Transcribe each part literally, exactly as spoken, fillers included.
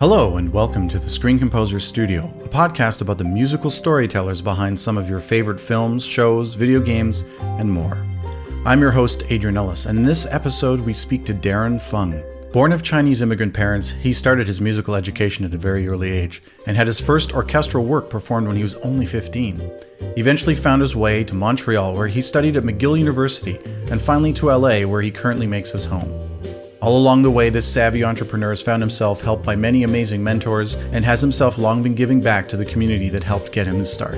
Hello and welcome to the Screen Composers Studio, a podcast about the musical storytellers behind some of your favorite films, shows, video games, and more. I'm your host, Adrian Ellis, and in this episode we speak to Darren Fung. Born of Chinese immigrant parents, he started his musical education at a very early age and had his first orchestral work performed when he was only fifteen. He eventually found his way to Montreal, where he studied at McGill University, and finally to L A, where he currently makes his home. All along the way, this savvy entrepreneur has found himself helped by many amazing mentors and has himself long been giving back to the community that helped get him his start.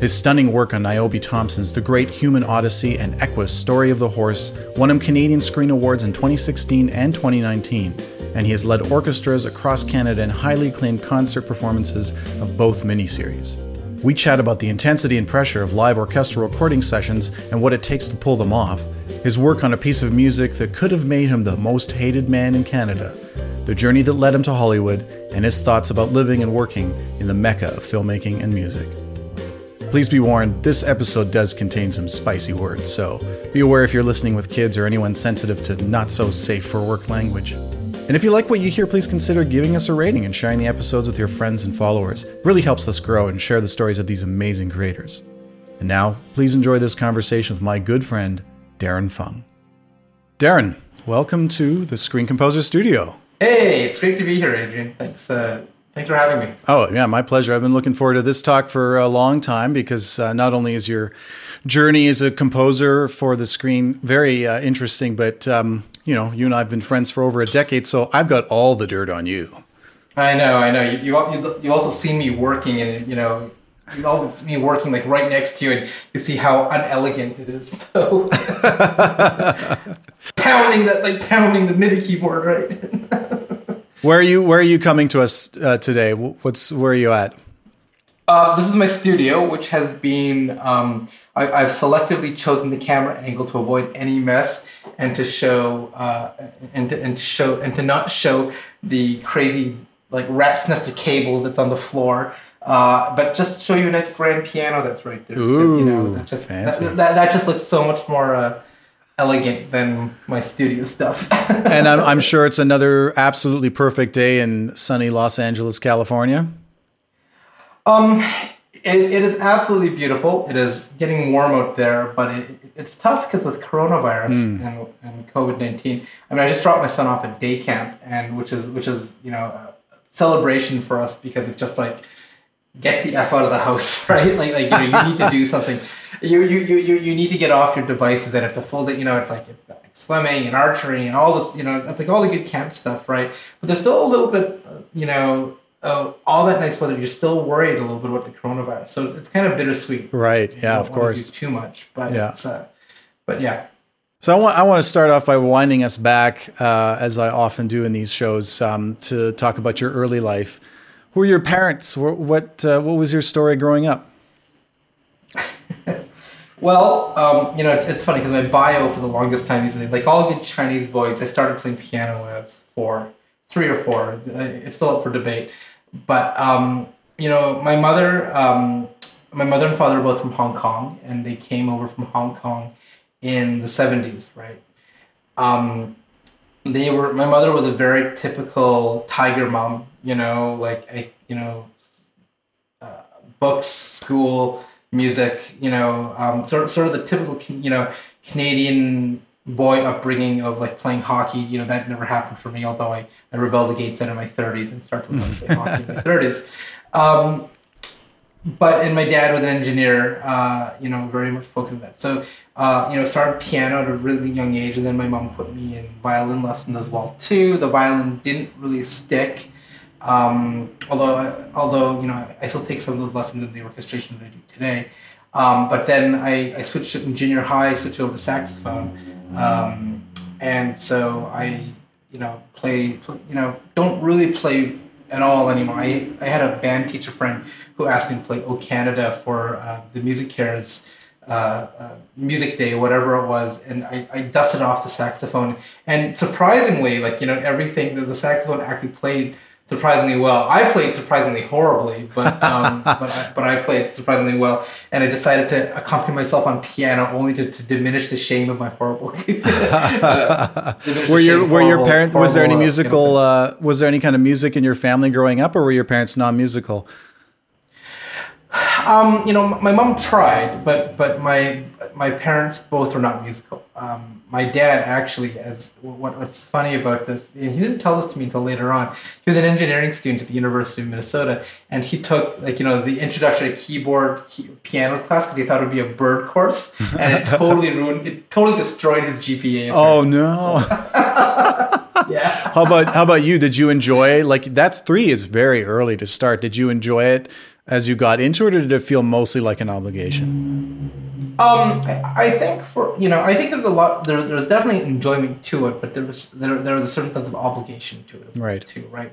His stunning work on Niobe Thompson's The Great Human Odyssey and Equus: Story of the Horse won him Canadian Screen Awards in twenty sixteen and twenty nineteen, and he has led orchestras across Canada in highly acclaimed concert performances of both miniseries. We chat about the intensity and pressure of live orchestral recording sessions and what it takes to pull them off, his work on a piece of music that could have made him the most hated man in Canada, the journey that led him to Hollywood, and his thoughts about living and working in the mecca of filmmaking and music. Please be warned, this episode does contain some spicy words, so be aware if you're listening with kids or anyone sensitive to not-so-safe-for-work language. And if you like what you hear, please consider giving us a rating and sharing the episodes with your friends and followers. It really helps us grow and share the stories of these amazing creators. And now, please enjoy this conversation with my good friend, Darren Fung. Darren, welcome to the Screen Composer Studio. Hey, it's great to be here, Adrian. Thanks, uh, thanks for having me. Oh, yeah, my pleasure. I've been looking forward to this talk for a long time because uh, not only is your journey as a composer for the screen very uh, interesting, but... Um, You know, you and I have been friends for over a decade, so I've got all the dirt on you. I know, I know. You you, you also see me working, and you know, you also see me working like right next to you, and you see how unelegant it is. So pounding that, like pounding the MIDI keyboard, right? where are you? Where are you coming to us uh, today? What's where are you at? Uh, this is my studio, which has been. Um, I, I've selectively chosen the camera angle to avoid any mess. And to show, uh, and to, and to show, and to not show the crazy like rat's nest of cables that's on the floor, uh, but just show you a nice grand piano that's right there. Ooh, you know, that just fancy. That, that, that just looks so much more uh, elegant than my studio stuff. And I'm, I'm sure it's another absolutely perfect day in sunny Los Angeles, California. Um. It, it is absolutely beautiful. It is getting warm out there, but it, it's tough because with coronavirus mm. and, and covid nineteen. I mean, I just dropped my son off at day camp, and which is which is you know a celebration for us because it's just like get the f out of the house, right? Like like you know you need to do something. You you you you need to get off your devices, and it's a full day. You know, it's like it's like swimming and archery and all this. You know, it's like all the good camp stuff, right? But there's still a little bit, you know. Oh, all that nice weather, you're still worried a little bit about the coronavirus. So it's, it's kind of bittersweet. Right. Yeah, of course. To do too much, but yeah. It's, uh, but yeah. So I want, I want to start off by winding us back, uh, as I often do in these shows, um, to talk about your early life. Who were your parents? What, what, uh, what was your story growing up? Well, um, you know, it's, it's funny because my bio for the longest time, is like all good Chinese boys, I started playing piano when I was four, three or four. It's still up for debate. But, um, you know, my mother um, my mother and father are both from Hong Kong, and they came over from Hong Kong in the seventies, right? Um, they were, my mother was a very typical tiger mom, you know, like, I, you know, uh, books, school, music, you know, um, sort, sort of the typical, you know, Canadian boy upbringing of like playing hockey. You know, that never happened for me, although I, I rebelled against that in my thirties and started to play hockey in my thirties. Um, but, and my dad was an engineer, uh, you know, very much focused on that. So, uh, you know, started piano at a really young age, and then my mom put me in violin lessons as well too. The violin didn't really stick. Um, although, although, you know, I still take some of those lessons in the orchestration that I do today. Um, but then I, I switched in junior high, I switched over to saxophone. Um, and so I, you know, play, play, you know, don't really play at all anymore. I, I had a band teacher friend who asked me to play O Canada for uh, the Music Cares uh, uh, music day, whatever it was. And I, I dusted off the saxophone. And surprisingly, like, you know, everything, the saxophone actually played surprisingly well. I played surprisingly horribly, but um, but, I, but I played surprisingly well. And I decided to accompany myself on piano only to, to diminish the shame of my horrible. uh, were your were horrible, your parents? Was there any musical? Uh, was there any kind of music in your family growing up, or were your parents non-musical? Um, you know, my mom tried, but but my my parents both were not musical. Um, my dad actually, as what, what's funny about this, and he didn't tell this to me until later on. He was an engineering student at the University of Minnesota, and he took like you know the introductory keyboard key, piano class because he thought it would be a bird course, and it totally ruined, it totally destroyed his G P A. Oh no! Yeah. How about how about you? Did you enjoy like that's three is very early to start? Did you enjoy it as you got into it, or did it feel mostly like an obligation? Um, I, I think for you know, I think there's a lot. There, there's definitely enjoyment to it, but there was there there was a certain sense of obligation to it, as right? Well too, right.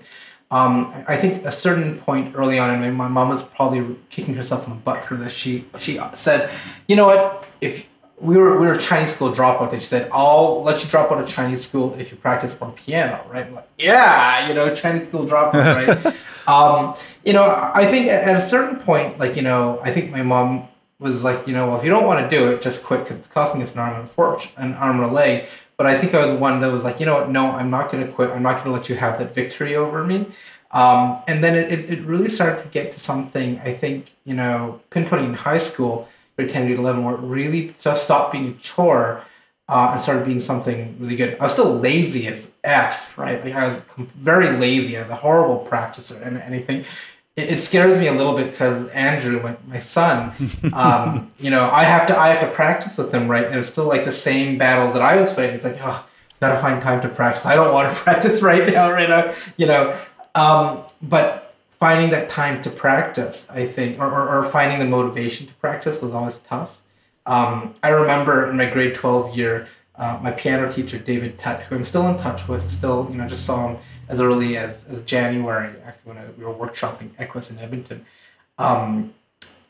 Um, I think a certain point early on, and my mom was probably kicking herself in the butt for this. She she said, you know what? If we were we were a Chinese school dropout, she said, I'll let you drop out of Chinese school if you practice on piano, right? I'm like, yeah, you know, Chinese school dropout, right? Um, you know, I think at a certain point, like, you know, I think my mom was like, you know, well, if you don't want to do it, just quit because it's costing us an arm and fortune, an arm and a leg. But I think I was the one that was like, you know what, no, I'm not going to quit. I'm not going to let you have that victory over me. Um, and then it, it really started to get to something, I think, you know, pinpointing in high school, grade ten to eleven, where it really just stopped being a chore uh, and started being something really good. I was still lazy as F, right? Like I was very lazy. I was a horrible practicer and anything. It, it scares me a little bit because Andrew, my, my son, um, you know, I have to I have to practice with him, right? And it's still like the same battle that I was fighting. It's like, oh, gotta find time to practice. I don't want to practice right now, right now, you know. Um, but finding that time to practice, I think, or, or, or finding the motivation to practice was always tough. Um, I remember in my grade twelve year. Uh, my piano teacher, David Tutt, who I'm still in touch with, still, you know, just saw him as early as, as January, actually, when I, we were workshopping Equus in Edmonton. Um,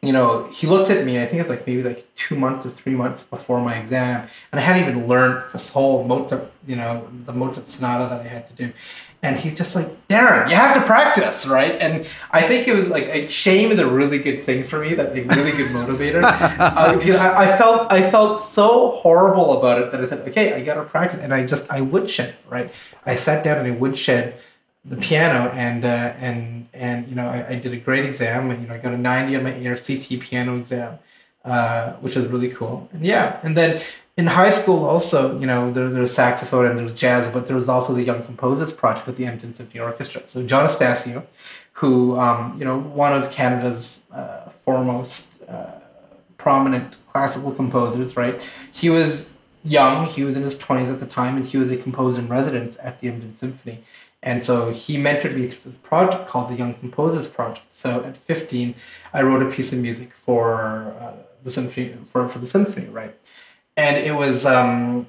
you know, he looked at me, I think it's like maybe like two months or three months before my exam, and I hadn't even learned this whole Mozart, you know, the Mozart sonata that I had to do. And he's just like, Darren, you have to practice, right? And I think it was like, like shame is a really good thing for me, that like really good motivator. uh, because I, I felt I felt so horrible about it that I said, okay, I gotta practice. And I just I woodshed, right? I sat down and I woodshed the piano, and uh, and and you know I, I did a great exam, and you know I got a ninety on my A R C T piano exam, uh, which was really cool. And yeah, and then. In high school also, you know, there, there was saxophone and there was jazz, but there was also the Young Composers Project with the Edmonton Symphony Orchestra. So John Estacio, who, um, you know, one of Canada's uh, foremost uh, prominent classical composers, right? He was young, he was in his twenties at the time, and he was a composer in residence at the Edmonton Symphony. And so he mentored me through this project called the Young Composers Project. So at fifteen, I wrote a piece of music for uh, the symphony, for, for the symphony, right? And it was um,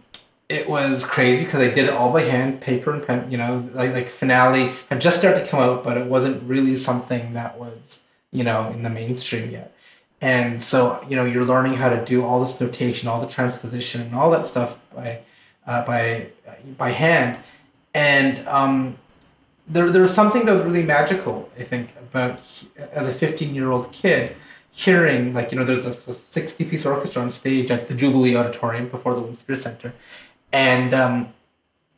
it was crazy because I did it all by hand, paper and pen. You know, like, like Finale had just started to come out, but it wasn't really something that was, you know, in the mainstream yet. And so, you know, you're learning how to do all this notation, all the transposition, and all that stuff by uh, by by hand. And um, there there was something that was really magical, I think, about as a fifteen-year-old kid. Hearing, like, you know, there's a sixty-piece orchestra on stage at the Jubilee Auditorium before the Windsor Center, and um,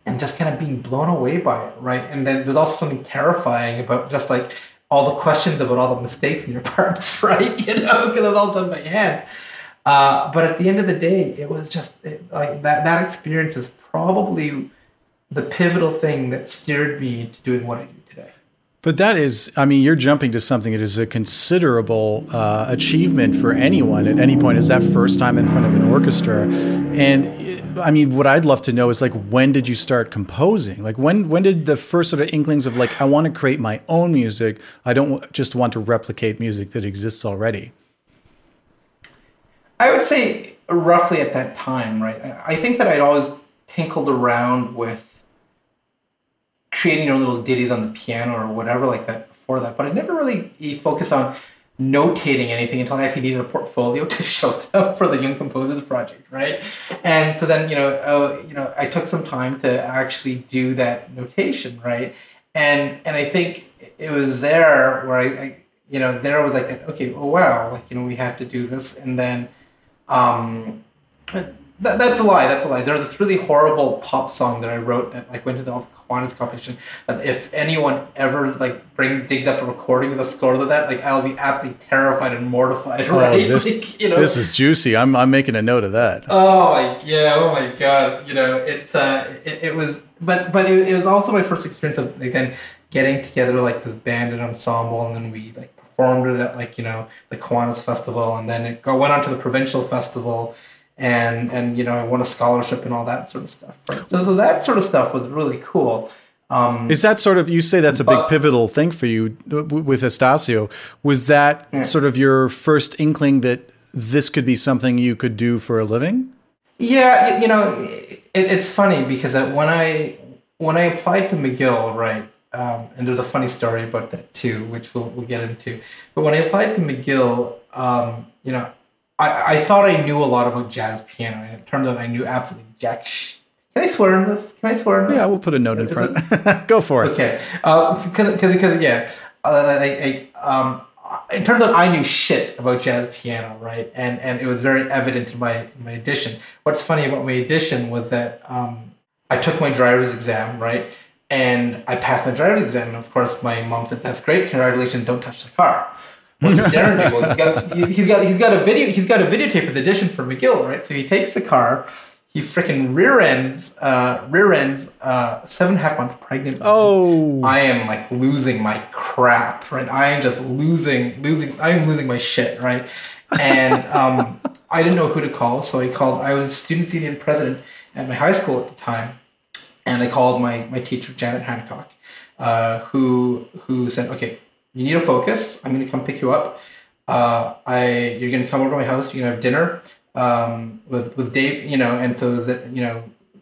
and just kind of being blown away by it, right? And then there's also something terrifying about just, like, all the questions about all the mistakes in your parts, right? You know, because it was all done by hand. Uh, but at the end of the day, it was just, it, like, that, that experience is probably the pivotal thing that steered me into doing what I do. But that is, I mean, you're jumping to something that is a considerable uh, achievement for anyone at any point. Is that first time in front of an orchestra? And I mean, what I'd love to know is like, when did you start composing? Like, when when did the first sort of inklings of like, I want to create my own music. I don't just want to replicate music that exists already. I would say roughly at that time, right? I think that I'd always tinkled around with creating your little ditties on the piano or whatever like that before that. But I never really focused on notating anything until I actually needed a portfolio to show them for the Young Composers Project, right? And so then, you know, uh, you know, I took some time to actually do that notation, right? And and I think it was there where I, I you know, there was like, okay, oh wow, like, you know, we have to do this. And then, um, th- that's a lie, that's a lie. There was this really horrible pop song that I wrote that like went to the Alpha Kiwanis competition. That if anyone ever like bring digs up a recording with a score of that, like I'll be absolutely terrified and mortified. Oh, right? This, like, you know, this is juicy. I'm I'm making a note of that. Oh my yeah, oh my god. You know, it's uh, it, it was, but but it, it was also my first experience of like then getting together like this band and ensemble, and then we like performed it at like, you know, the Kiwanis Festival, and then it got, went on to the provincial festival, and and you know, I won a scholarship and all that sort of stuff. Right? So, so that sort of stuff was really cool. Um, Is that sort of, you say that's a but, big pivotal thing for you with Estacio. Was that yeah. sort of your first inkling that this could be something you could do for a living? Yeah, you know, it, it's funny because when I when I applied to McGill, right, Um, and there's a funny story about that too, which we'll we'll get into. But when I applied to McGill, um, you know, I, I thought I knew a lot about jazz piano, and it turned out I knew absolutely jack shit. Can I swear on this? Can I swear on this? Yeah, we'll put a note in front. Go for it. Okay, because uh, because yeah, uh, I, I, um, it turns out I knew shit about jazz piano, right? And and it was very evident in my in my audition. What's funny about my audition was that um, I took my driver's exam, right? And I passed my driver's exam, and of course, my mom said, "That's great, congratulations! Don't touch the car." What did Darren do? Well, he's got he's got he's got a video he's got a videotape of the audition for McGill, right? So he takes the car, he freaking rear ends uh, rear ends uh, seven and a half months pregnant. Oh, I am like losing my crap, right? I am just losing losing I am losing my shit, right? And um, I didn't know who to call, so I called. I was a student union president at my high school at the time. And I called my, my teacher, Janet Hancock, uh, who who said, "Okay, you need to focus. I'm going to come pick you up. Uh, I you're going to come over to my house. You're going to have dinner um, with with Dave, you know." And so that you know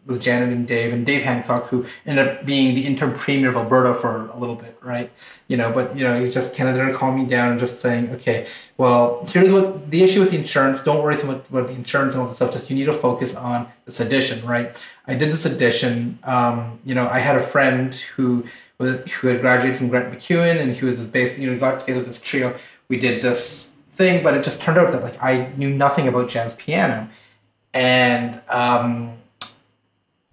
with Janet and Dave and Dave Hancock, who ended up being the interim premier of Alberta for a little bit, right? You know, but you know he's just kind of there calming down and just saying, "Okay, well, here's what the issue with the insurance. Don't worry so much about the insurance and all this stuff. Just you need to focus on this audition, right?" I did this audition. Um, you know, I had a friend who was who had graduated from Grant McEwen, and he was this bass. You know, got together with this trio. We did this thing, but it just turned out that like I knew nothing about jazz piano, and um,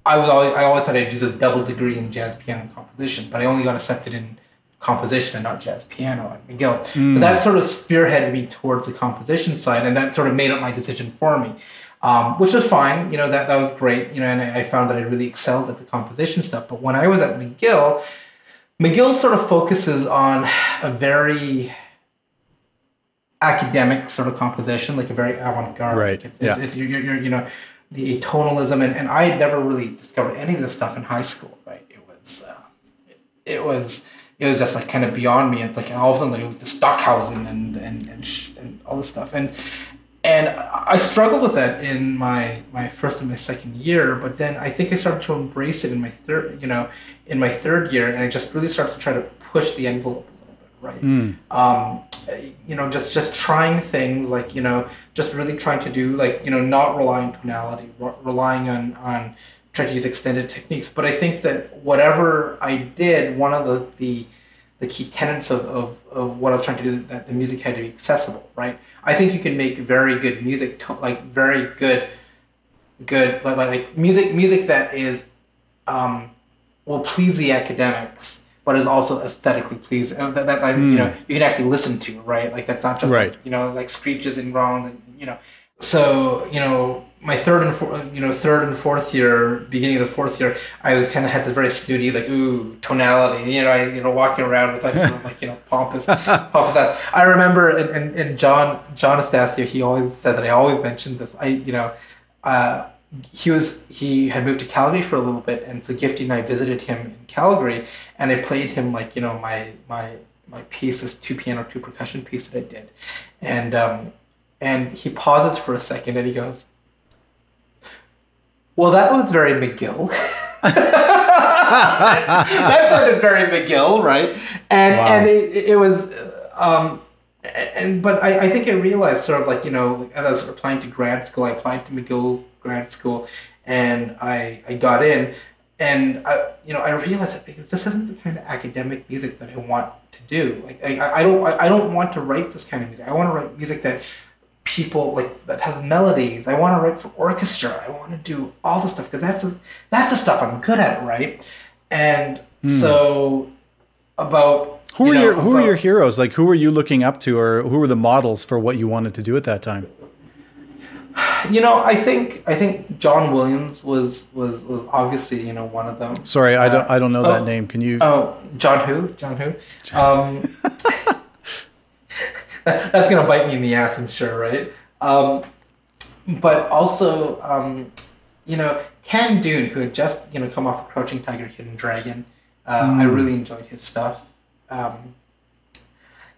I was always I always thought I'd do this double degree in jazz piano and composition, but I only got accepted in composition and not jazz piano at McGill. Mm. But that sort of spearheaded me towards the composition side, and that sort of made up my decision for me. Um, which was fine, you know, that, that was great, you know, and I, I found that I really excelled at the composition stuff. But when I was at McGill, McGill sort of focuses on a very academic sort of composition, like a very avant-garde. Right, it's, yeah. It's, it's, you're, you're, you know, the atonalism, and, and I had never really discovered any of this stuff in high school, right? It was, uh, it, it was... It was just like kind of beyond me. It's like and all of a sudden like, it was the Stockhausen and and and, sh- and all this stuff. And and I struggled with that in my, my first and my second year. But then I think I started to embrace it in my third, you know, in my third year, and I just really started to try to push the envelope a little bit, right? Mm. Um, you know, just just trying things like you know, just really trying to do like you know, not relying on tonality, re- relying on on. Try to use extended techniques, but I think that whatever I did, one of the the, the key tenets of, of, of what I was trying to do, that the music had to be accessible, right? I think you can make very good music, to, like very good, good like, like music music that is um, will please the academics, but is also aesthetically pleasing. That, that like, mm. you know you can actually listen to, right? Like that's not just right. like, you know like screeches and wrong, and you know. So you know. My third and four, you know, third and fourth year, beginning of the fourth year, I was kind of had this very snooty, like ooh, tonality, you know, I, you know, walking around with like, sort of like you know, pompous, pompous ass. I remember, and, and, and John John Estacio, he always said that I always mentioned this. I, you know, uh, he was he had moved to Calgary for a little bit, and so Gifty and I visited him in Calgary, and I played him like you know my my my piece, this two piano, two percussion piece that I did, and um, and he pauses for a second, and he goes. Well, that was very McGill. That sounded very McGill, right? And wow. and it, it was, um, and but I, I think I realized sort of like you know as I was applying to grad school, I applied to McGill grad school, and I I got in, And I, you know, I realized that this isn't the kind of academic music that I want to do. Like, I, I don't, I don't want to write this kind of music. I want to write music that people like, that has melodies. I want to write for orchestra. I want to do all this stuff because that's the, that's the stuff I'm good at, right? And mm. so, about who are your know, who about, are your heroes? Like, who were you looking up to, or who were the models for what you wanted to do at that time? You know, I think I think John Williams was was, was obviously, you know, one of them. Sorry, I don't I don't know uh, that oh, name. Can you? Oh, John who? John who? Um, that's gonna bite me in the ass, I'm sure, right? Um, but also, um, you know, Tan Dun, who had just you know come off of Crouching Tiger, Hidden Dragon. Uh, mm. I really enjoyed his stuff. Um,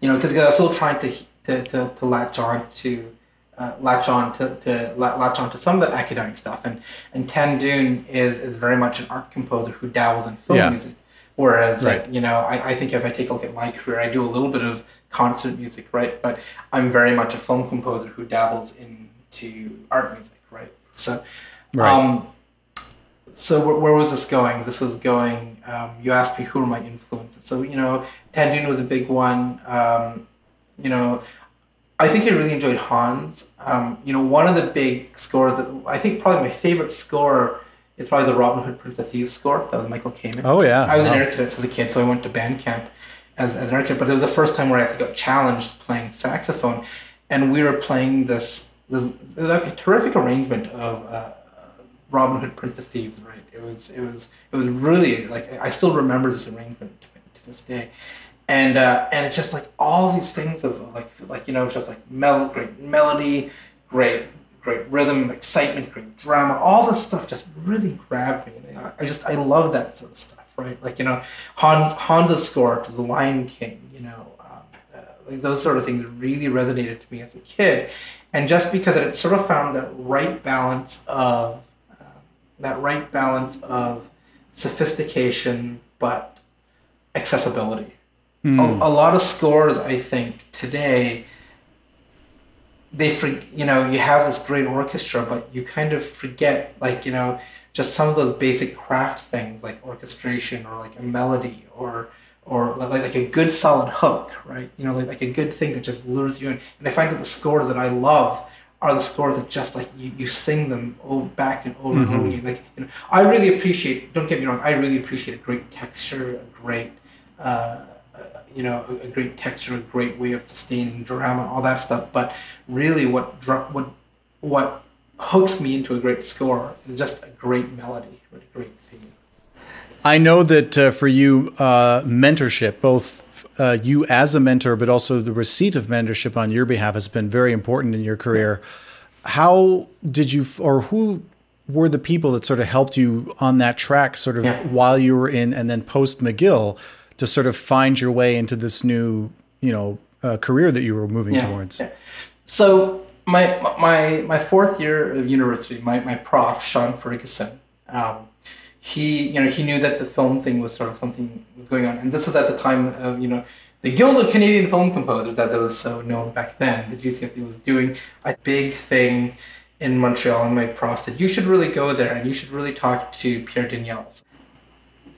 you know, because I was still trying to to to, to latch on to. Uh, latch on to, to latch on to some of the academic stuff, and and Tan Dun is is very much an art composer who dabbles in film yeah. music, whereas right. like, you know I, I think if I take a look at my career, I do a little bit of concert music, right? But I'm very much a film composer who dabbles into art music, right? So, right. Um, so where, where was this going? This was going. Um, you asked me who were my influences. So you know Tan Dun was a big one. Um, you know. I think I really enjoyed Hans. Um, you know, one of the big scores that I think probably my favorite score is probably the Robin Hood: Prince of Thieves score. That was Michael Kamen. Oh yeah. I was wow. an air cadet as a kid, so I went to band camp as, as an air cadet. But it was the first time where I actually got challenged playing saxophone, and we were playing this this, this terrific arrangement of uh, Robin Hood: Prince of Thieves. Right. It was it was it was really like I still remember this arrangement to, to this day. And uh, and it's just like all these things of like like you know just like mel- great melody, great great rhythm, excitement, great drama, all this stuff just really grabbed me. And I, I just I love that sort of stuff, right? Like you know Hans Hans's score to The Lion King, you know, um, uh, like those sort of things really resonated to me as a kid, and just because it sort of found that right balance of uh, that right balance of sophistication but accessibility. Mm. A, a lot of scores, I think, today, they for, you know you have this great orchestra, but you kind of forget like you know just some of those basic craft things like orchestration or like a melody or or like like a good solid hook, right? You know, like like a good thing that just lures you in. And I find that the scores that I love are the scores that just like you, you sing them over, back and over mm-hmm. and over again. Like you know, I really appreciate. Don't get me wrong. I really appreciate a great texture, a great. Uh, you know, a, a great texture, a great way of sustaining drama, all that stuff. But really what dr- what what hooks me into a great score is just a great melody, a great theme. I know that uh, for you, uh, mentorship, both uh, you as a mentor, but also the receipt of mentorship on your behalf has been very important in your career. How did you, or who were the people that sort of helped you on that track sort of yeah. while you were in and then post McGill? To sort of find your way into this new, you know, uh, career that you were moving yeah, towards. Yeah. So my my my fourth year of university, my, my prof Sean Ferguson, um, he you know he knew that the film thing was sort of something going on, and this was at the time of you know the Guild of Canadian Film Composers, as it was so known back then. The G C F C was doing a big thing in Montreal, and my prof said you should really go there and you should really talk to Pierre Danielle.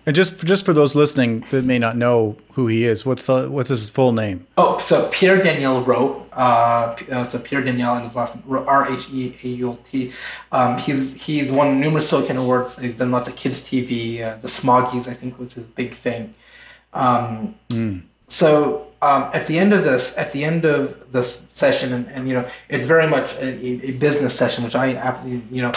And just just for those listening that may not know who he is, what's uh, what's his full name? Oh, so Pierre Danielle wrote. Uh, uh, so Pierre Danielle and his last name R H E A U L T. Um, he's he's won numerous Silken Awards. He's done lots of kids T V. Uh, the Smoggies, I think, was his big thing. Um, mm. So um, at the end of this, at the end of this session, and, and you know, it's very much a, a business session, which I absolutely, you know,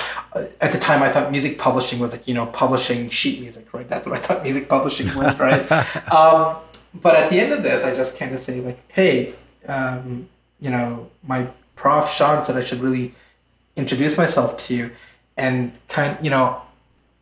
at the time I thought music publishing was like, you know, publishing sheet music, right? That's what I thought music publishing was, right? um, but at the end of this, I just kind of say like, hey, um, you know, my prof Sean said I should really introduce myself to you, and kind, you know,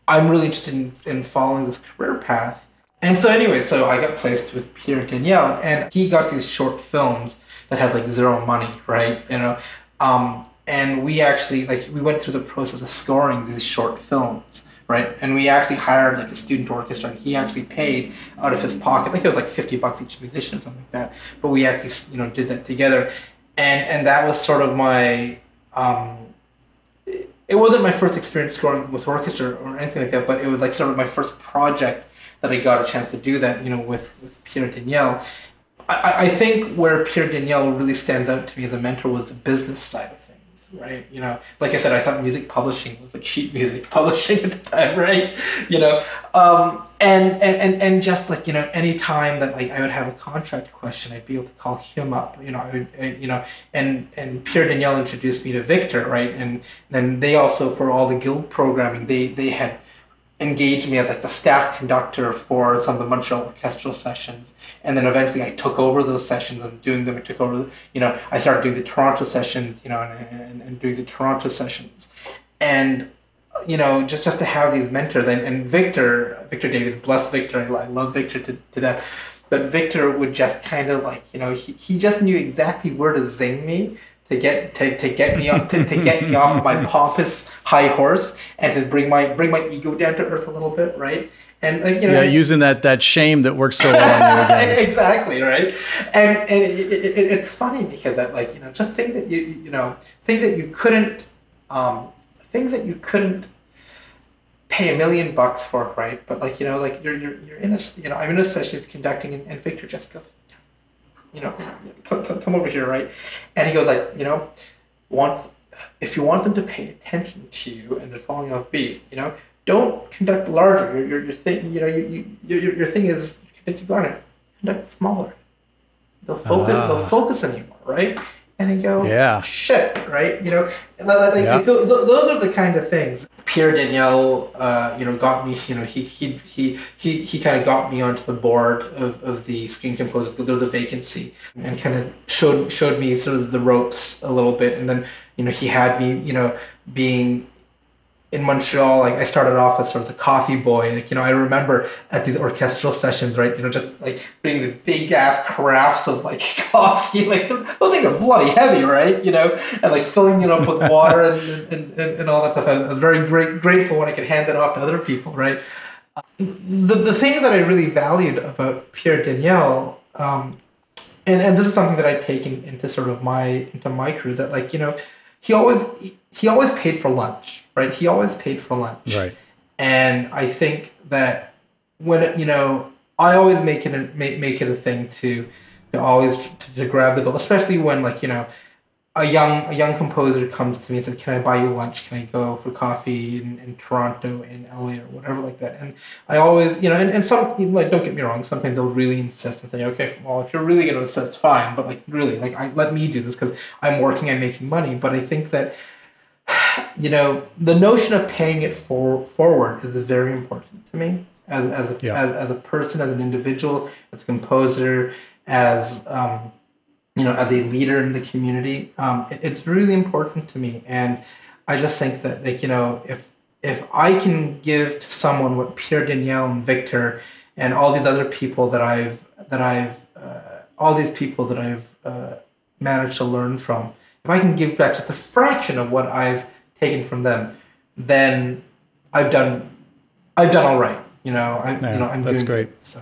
I'm really interested in, in following this career path. And so anyway, so I got placed with Pierre Danielle, and he got these short films that had like zero money, right? You know, um, and we actually like we went through the process of scoring these short films, right? And we actually hired like a student orchestra, and he actually paid out of his pocket. I think it was like fifty bucks each musician, or something like that. But we actually you know did that together, and and that was sort of my um, it wasn't my first experience scoring with orchestra or anything like that, but it was like sort of my first project that I got a chance to do that, you know, with, with Pierre Danielle. I, I think where Pierre Danielle really stands out to me as a mentor was the business side of things, right? You know, like I said, I thought music publishing was like sheet music publishing at the time, right? You know, um, and, and, and, and just like, you know, any time that like I would have a contract question, I'd be able to call him up, you know, I would, I, you know, and, and Pierre Danielle introduced me to Victor, right? And then they also, for all the guild programming, they, they had engaged me as like the staff conductor for some of the Montreal orchestral sessions. And then eventually I took over those sessions and doing them, I took over, you know, I started doing the Toronto sessions, you know, and, and, and doing the Toronto sessions. And, you know, just, just to have these mentors and, and Victor, Victor Davies, bless Victor, I, I love Victor to, to death, but Victor would just kind of like, you know, he, he just knew exactly where to zing me to get to, to get me off to, to get me off my pompous high horse and to bring my bring my ego down to earth a little bit, right? And like, you know, yeah, using that that shame that works so well on you again. Exactly, right? And and it, it, it's funny because that like, you know, just think that you you know think that you couldn't um, things that you couldn't pay a million bucks for, right? But like, you know, like you're you're you're in a you know I'm in a session conducting and, and Victor just goes, you know, come, come, come over here, right? And he goes like, you know, want if you want them to pay attention to you and they're falling off beat, you know, don't conduct larger. Your your, your thing, you know, you, you your your thing is conducting larger. Conduct smaller. They'll focus. Uh, they'll focus on you more, right? And you go, yeah, shit, right? You know, like, yeah. so, so those are the kind of things. Pierre Danielle, uh, you know, got me. You know, he he he he he kind of got me onto the board of, of the Screen Composers because there was a vacancy, and kind of showed showed me sort of the ropes a little bit. And then, you know, he had me, you know, being in Montreal. Like I started off as sort of the coffee boy. Like, you know, I remember at these orchestral sessions, right? You know, just like bringing the big ass carafes of like coffee. Like those things are bloody heavy, right? You know, and like filling it up with water and, and, and, and all that stuff. I was very great, grateful when I could hand that off to other people, right? The the thing that I really valued about Pierre Danielle, um, and and this is something that I've taken into sort of my into my career, that like, you know, he always he always paid for lunch. Right, he always paid for lunch, right? And I think that when it, you know, I always make it a, make make it a thing to, to always to, to grab the bill, especially when like, you know, a young a young composer comes to me and says, "Can I buy you lunch? Can I go for coffee in, in Toronto, in L A, or whatever like that?" And I always, you know, and, and some like don't get me wrong, sometimes they'll really insist and say, "Okay, well, if you're really going to insist, fine, but like really, like I, let me do this because I'm working, I'm making money." But I think that, you know, the notion of paying it for, forward is very important to me as as a, yeah. as, as a person, as an individual, as a composer, as um, you know, as a leader in the community. Um, it, it's really important to me, and I just think that, like, you know, if if I can give to someone what Pierre Danielle and Victor and all these other people that I've that I've uh, all these people that I've uh, managed to learn from, if I can give back just a fraction of what I've taken from them, then I've done, I've done all right. You know, I, yeah, you know, I'm that's doing great. It, so.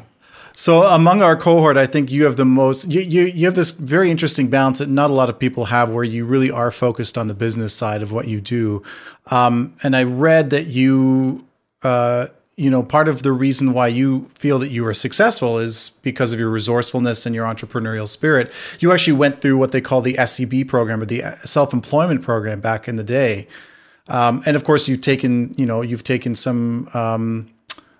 so among our cohort, I think you have the most. You, you you have this very interesting balance that not a lot of people have, where you really are focused on the business side of what you do. Um, and I read that you, uh, you know, part of the reason why you feel that you were successful is because of your resourcefulness and your entrepreneurial spirit. You actually went through what they call the S E B program, or the self-employment program, back in the day. Um, and of course, you've taken, you know, you've taken some um,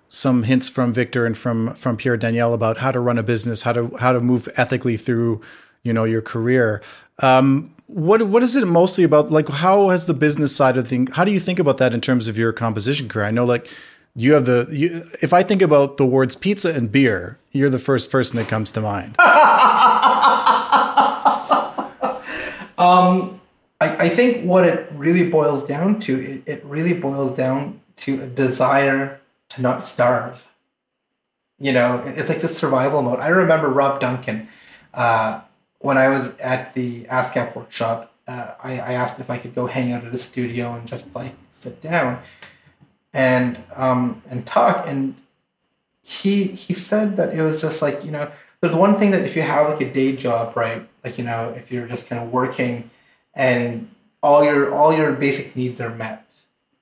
some hints from Victor and from from Pierre Danielle about how to run a business, how to how to move ethically through, you know, your career. Um, what what is it mostly about? Like, how has the business side of thing? How do you think about that in terms of your composition career? I know, like, you have the, you, if I think about the words pizza and beer, you're the first person that comes to mind. um, I, I think what it really boils down to, it, it really boils down to a desire to not starve. You know, it, it's like this survival mode. I remember Rob Duncan, uh, when I was at the ASCAP workshop, uh, I, I asked if I could go hang out at a studio and just like sit down and um and talk, and he he said that it was just like, you know, there's one thing that if you have like a day job, right, like, you know, if you're just kind of working and all your all your basic needs are met,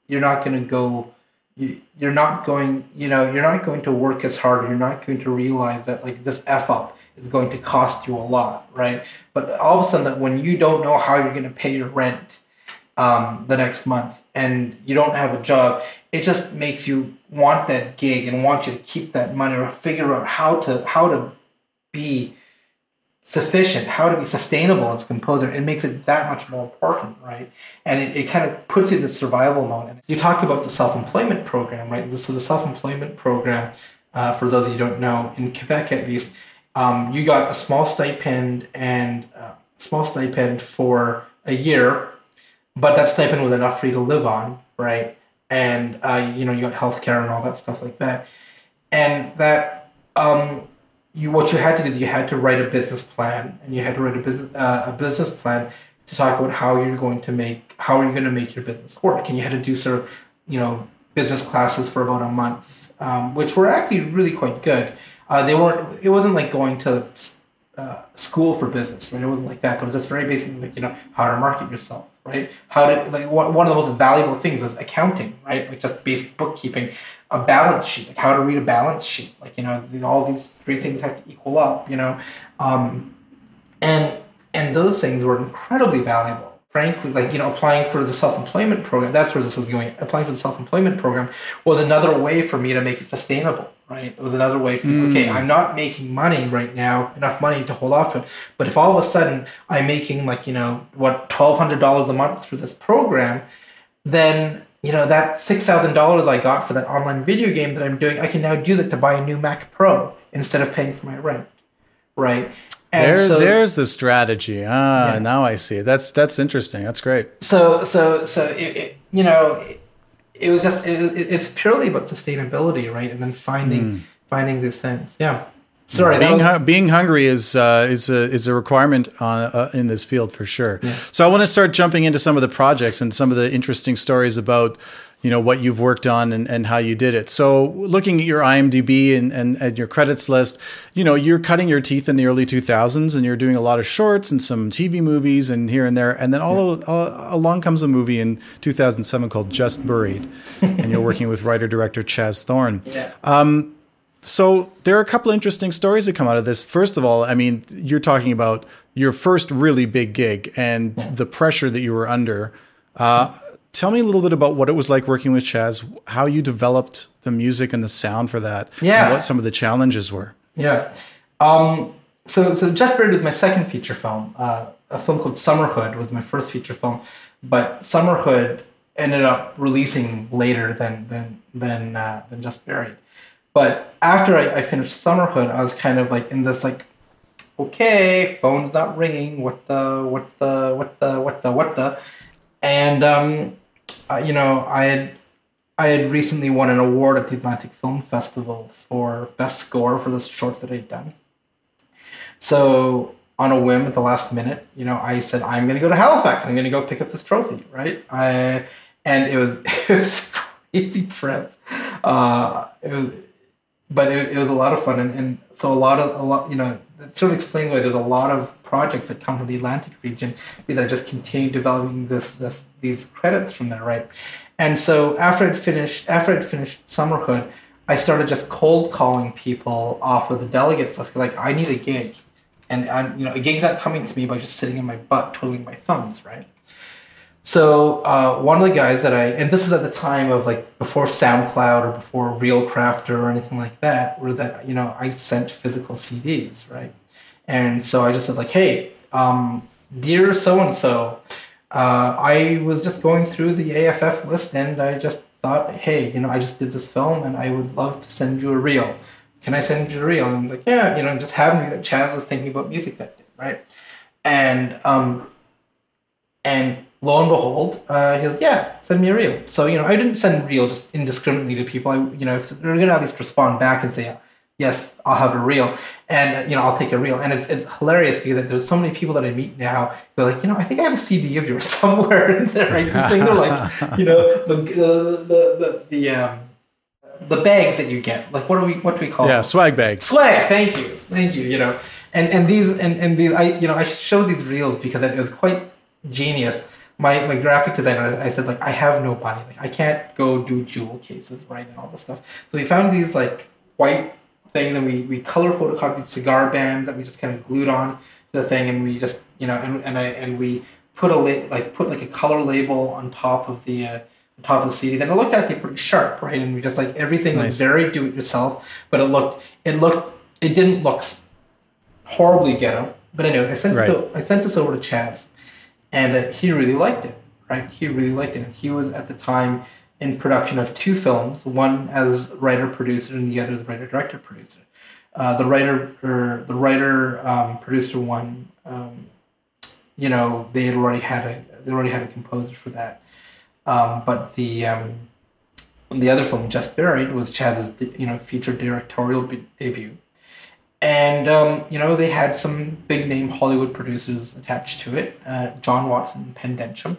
you're not going to go, you, you're not going, you know, you're not going to work as hard. You're not going to realize that like this F up is going to cost you a lot, right? But all of a sudden, that when you don't know how you're going to pay your rent um, the next month and you don't have a job, it just makes you want that gig and want you to keep that money or figure out how to how to be sufficient, how to be sustainable as a composer. It makes it that much more important, right? And it, it kind of puts you in the survival mode. And you talk about the self-employment program, right? So the self-employment program, uh, for those of you who don't know, in Quebec at least, um, you got a small stipend and uh, small stipend for a year, but that stipend was enough for you to live on, right? And, uh, you know, you got healthcare and all that stuff like that. And that, um, you, what you had to do is you had to write a business plan, and you had to write a business, uh, a business plan to talk about how you're going to make, how are you going to make your business work. And you had to do sort of, you know, business classes for about a month, um, which were actually really quite good. Uh, they weren't, it wasn't like going to uh, school for business, right? It wasn't like that, but it was just very basic, like, you know, how to market yourself, right? How to, like, one of the most valuable things was accounting, right? Like just basic bookkeeping, a balance sheet, like how to read a balance sheet, like, you know, all these three things have to equal up, you know, um, and and those things were incredibly valuable. Frankly, like, you know, applying for the self-employment program, that's where this is going. Applying for the self-employment program was another way for me to make it sustainable, right? It was another way for me, mm. okay, I'm not making money right now, enough money to hold off to it. But if all of a sudden I'm making like, you know, what, twelve hundred dollars a month through this program, then, you know, that six thousand dollars I got for that online video game that I'm doing, I can now do that to buy a new Mac Pro instead of paying for my rent, right? There, so, there's the strategy. Ah, yeah. Now I see. That's that's interesting. That's great. So so so it, it, you know, it, it was just it, it, it's purely about sustainability, right? And then finding mm. finding these things. Yeah. Sorry. Being, was, hu- being hungry is uh, is a is a requirement on, uh, in this field for sure. Yeah. So I want to start jumping into some of the projects and some of the interesting stories about, you know, what you've worked on and, and how you did it. So looking at your IMDb and, and, and your credits list, you know, you're cutting your teeth in the early two thousands and you're doing a lot of shorts and some T V movies and here and there. And then all, yeah. all along comes a movie in two thousand seven called Just Buried. And you're working with writer-director Chaz Thorne. Yeah. Um, so there are a couple of interesting stories that come out of this. First of all, I mean, you're talking about your first really big gig and yeah. the pressure that you were under. Uh, Tell me a little bit about what it was like working with Chaz, how you developed the music and the sound for that, yeah. and what some of the challenges were. Yeah. Um, so, so Just Buried was my second feature film. Uh, a film called Summerhood was my first feature film, but Summerhood ended up releasing later than than than uh, than Just Buried. But after I, I finished Summerhood, I was kind of like in this like, okay, phone's not ringing. What the what the what the what the what the, and um. Uh, you know, I had I had recently won an award at the Atlantic Film Festival for best score for this short that I'd done. So on a whim, at the last minute, you know, I said, I'm going to go to Halifax. I'm going to go pick up this trophy, right? I and it was it was a crazy trip. Uh, it was, but it, it was a lot of fun, and, and so a lot of a lot, you know, it sort of explains why there's a lot of projects that come from the Atlantic region that just continue developing this this. These credits from there, right? And so after I'd finished, after I'd finished Summerhood, I started just cold calling people off of the delegates list. Like, I need a gig, and I'm, you know, a gig's not coming to me by just sitting in my butt twiddling my thumbs, right? So uh, one of the guys that I, and this was at the time of like before SoundCloud or before RealCrafter or anything like that, where that, you know, I sent physical C Ds, right? And so I just said like, hey, um, dear so and so. Uh, I was just going through the A F F list, and I just thought, hey, you know, I just did this film, and I would love to send you a reel. Can I send you a reel? And I'm like, yeah, you know, just having that Chaz was thinking about music that day, right? And um, and lo and behold, uh, he was, yeah, send me a reel. So, you know, I didn't send reels just indiscriminately to people. I, you know, if they're going to at least respond back and say, yes, I'll have a reel, and, you know, I'll take a reel. And it's it's hilarious because there's so many people that I meet now who are like, you know, I think I have a C D of yours somewhere in there. Right? Yeah. They're like, you know, the the the the, the um. the bags that you get, like, what do we, what do we call? Yeah, them? Swag bags. Swag. Thank you, thank you. You know, and and these and and these, I you know, I showed these reels because it was quite genius. my my graphic designer, I said, like, I have no money. Like, I can't go do jewel cases, right, and all this stuff. So we found these, like, white things, and we, we color photocopied these cigar bands that we just kind of glued on to the thing, and we just, you know, and and I and we put a la- like put like a color label on top of the uh, on top of the C Ds, and it looked actually pretty sharp, right? And we just, like, everything nice. was very do it yourself, but it looked it looked it didn't look horribly ghetto. But anyway, I sent right. this, I sent this over to Chaz. And uh, he really liked it, right? He really liked it. And he was, at the time, in production of two films, one as writer-producer and the other as writer-director-producer. Uh, the writer, or the writer-producer um, one, um, you know, they had already had a, they already had a composer for that. Um, but the um, the other film, Just Buried, was Chaz's, you know, feature directorial be- debut. And, um, you know, they had some big-name Hollywood producers attached to it. Uh, John Watson, Penn Densham.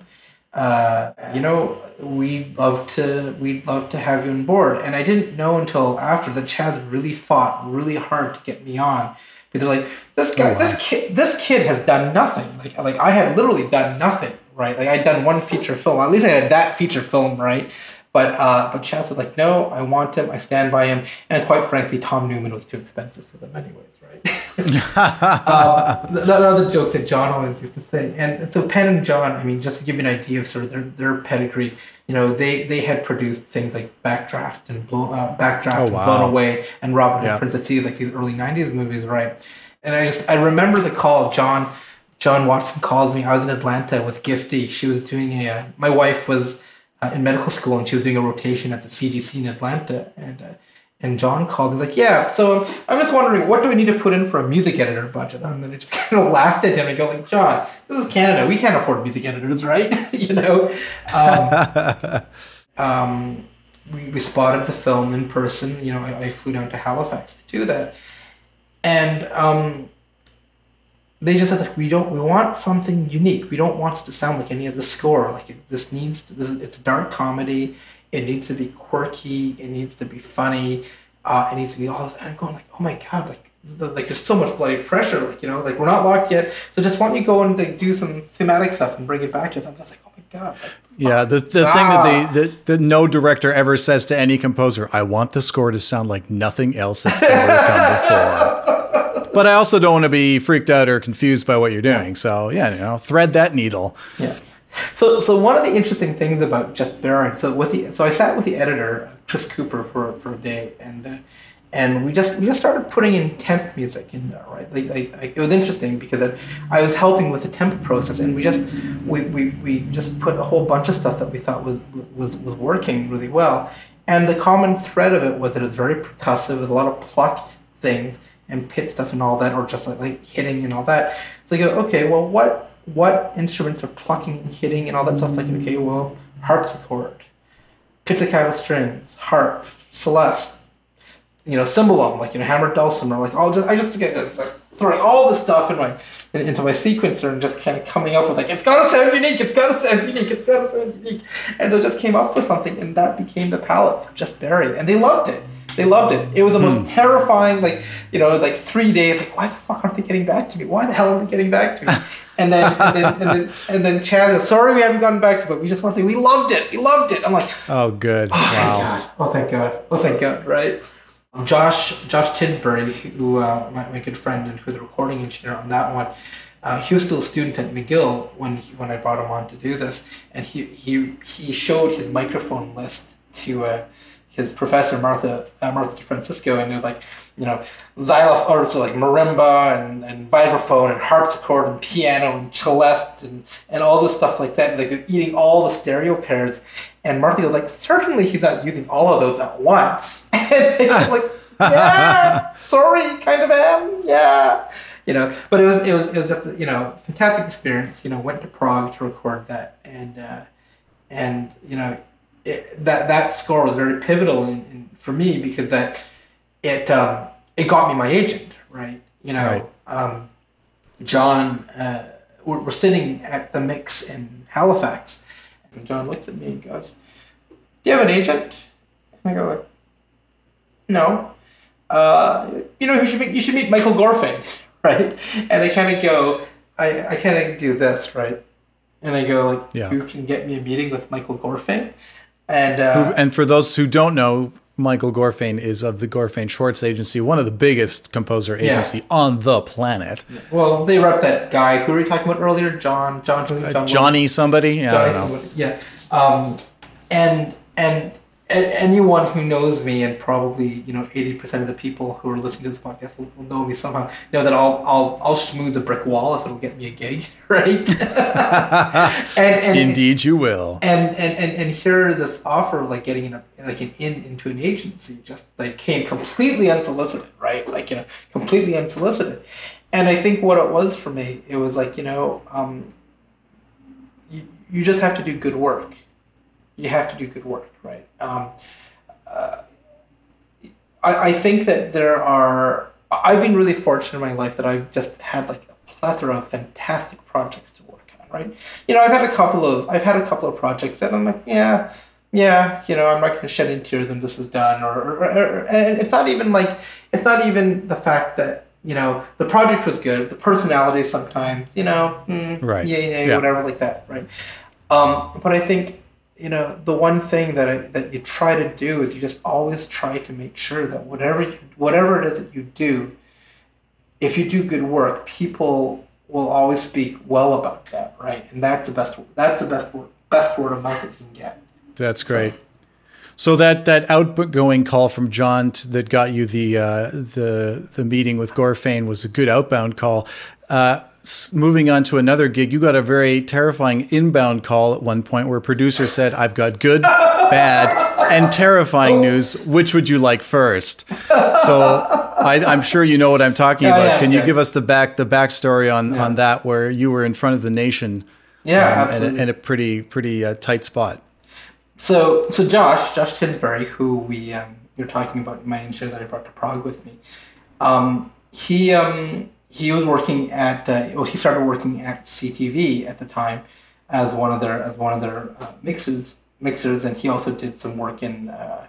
Uh, you know, we'd love to we'd love to have you on board. And I didn't know until after that Chaz really fought really hard to get me on. But they're like, this guy, oh, wow. this kid, this kid has done nothing. Like, like I had literally done nothing, right? Like, I'd done one feature film. At least I had that feature film, right? But uh, but Chaz was like, no, I want him. I stand by him. And quite frankly, Tom Newman was too expensive for them anyways, right? um, that's another joke that John always used to say. And, and so Penn and John, I mean, just to give you an idea of sort of their, their pedigree, you know, they, they had produced things like Backdraft and Blown uh, Backdraft oh, and wow. Blown Away and Robin Hood: yeah. Prince of Thieves, like these early nineties movies, right? And I just I remember the call. John John Watson calls me. I was in Atlanta with Gifty. She was doing a my wife was. Uh, in medical school, and she was doing a rotation at the C D C in Atlanta, and uh, and John called. He's like, "Yeah, so I'm just wondering, what do we need to put in for a music editor budget?" And then I just kind of laughed at him and go, "Like, John, this is Canada. We can't afford music editors, right?" you know. Um, um, we we spotted the film in person. You know, I, I flew down to Halifax to do that, and um, they just said, like, we don't, we want something unique. We don't want it to sound like any other score. Like, it, this needs to, this, it's a dark comedy. It needs to be quirky. It needs to be funny. Uh, it needs to be all, and I'm going, like, oh my God, like, the, like, there's so much bloody pressure. Like, you know, like, we're not locked yet. So just why don't you go and, like, do some thematic stuff and bring it back to us. I'm just like, oh my God. Like, yeah. The, the ah. thing that they, the, the, no director ever says to any composer, I want the score to sound like nothing else that's ever come before. But I also don't want to be freaked out or confused by what you're doing. Yeah. So, yeah, you know, thread that needle. Yeah. So, so one of the interesting things about Just Buried, so with the, so I sat with the editor, Chris Cooper, for, for a day, and uh, and we just we just started putting in temp music in there, right? Like, like, like it was interesting because I, I was helping with the temp process, and we just we, we, we just put a whole bunch of stuff that we thought was was was working really well, and the common thread of it was that it was very percussive, with a lot of plucked things. And pit stuff and all that, or just like, like hitting and all that. So I go, okay, well, what what instruments are plucking and hitting and all that stuff? Like, okay, well, harpsichord, pizzicato strings, harp, celeste, you know, cymbalum, like, you know, hammered dulcimer, like all just I just get just, just throwing all this stuff in my in, into my sequencer and just kind of coming up with like it's gotta sound unique, it's gotta sound unique, it's gotta sound unique, and so I just came up with something, and that became the palette for Just Buried, and they loved it. They loved it. It was the most hmm. terrifying, like, you know, it was like three days, like, why the fuck aren't they getting back to me? Why the hell aren't they getting back to me? And then, and then, and then, and then Chaz is, sorry we haven't gotten back to it, but we just want to say, we loved it. We loved it. I'm like, oh, good. Oh, wow. Thank God. Oh, thank God. Oh, thank God, right? Josh Josh Tinsbury, who, uh, my, my good friend and who's the recording engineer on that one, uh, he was still a student at McGill when he, when I brought him on to do this. And he, he, he showed his microphone list to... Uh, his professor, Martha uh, Martha DeFrancisco, and it was like, you know, xylophone, or so like marimba and, and vibraphone and harpsichord and piano and celeste and, and all this stuff like that, like eating all the stereo pairs. And Martha was like, certainly he's not using all of those at once. And he's like, yeah, sorry, kind of am, yeah. You know, but it was it was it was just a, you know, fantastic experience. You know, went to Prague to record that, and uh, and you know. It, that that score was very pivotal in, in, for me because that it um, it got me my agent, right? You know, right. Um, John, uh, we're, we're sitting at the mix in Halifax, and John looks at me and goes, "Do you have an agent?" And I go, like, "No." Uh, you know, you should meet, you should meet Michael Gorfin, right? And I kind of go, I I kind of do this, right? And I go, like, yeah. who can get me a meeting with Michael Gorfain? And uh, and for those who don't know, Michael Gorfain is of the Gorfain Schwartz Agency, one of the biggest composer agency yeah. on the planet. Well, they rep that guy. Who were we talking about earlier? John? John? John, uh, John Johnny Williams? Somebody? Yeah, Johnny I don't know. Somebody. Yeah. Um, and, and and anyone who knows me, and probably, you know, eighty percent of the people who are listening to this podcast will, will know me somehow, know that I'll I'll I'll schmooze a brick wall if it'll get me a gig, right? and, and, Indeed you will. And and, and and hear this offer of, like, getting in a, like an in into an agency just, like, came completely unsolicited, right? Like, you know, completely unsolicited. And I think what it was for me, it was like, you know, um, you, you just have to do good work. You have to do good work, right? Um, uh, I, I think that there are... I've been really fortunate in my life that I've just had, like, a plethora of fantastic projects to work on, right? You know, I've had a couple of I've had a couple of projects that I'm like, yeah, yeah, you know, I'm not going to shed any tears when this is done, or, or, or, or and it's not even like it's not even the fact that, you know, the project was good, the personality sometimes, you know, mm, right? Yeah, yeah, yeah, whatever, like that, right? Um, but I think, you know, the one thing that I, that you try to do is you just always try to make sure that whatever you, whatever it is that you do, if you do good work, people will always speak well about that, right? And that's the best that's the best best word of mouth that you can get. That's great. So, so that that outgoing call from John to, that got you the uh, the the meeting with Gorfain was a good outbound call. Uh, Moving on to another gig, you got a very terrifying inbound call at one point where a producer said, I've got good, bad, and terrifying news. Which would you like first? So I, I'm sure you know what I'm talking yeah, about. Yeah, Can yeah. you give us the back the backstory on, yeah. on that, where you were in front of the nation yeah, um, absolutely. And, a, and a pretty pretty uh, tight spot? So so Josh, Josh Tinsbury, who we um, you're talking about, my engineer that I brought to Prague with me, um, he... Um, He was working at. Uh, well, he started working at C T V at the time, as one of their as one of their uh, mixers mixers, and he also did some work in. Uh,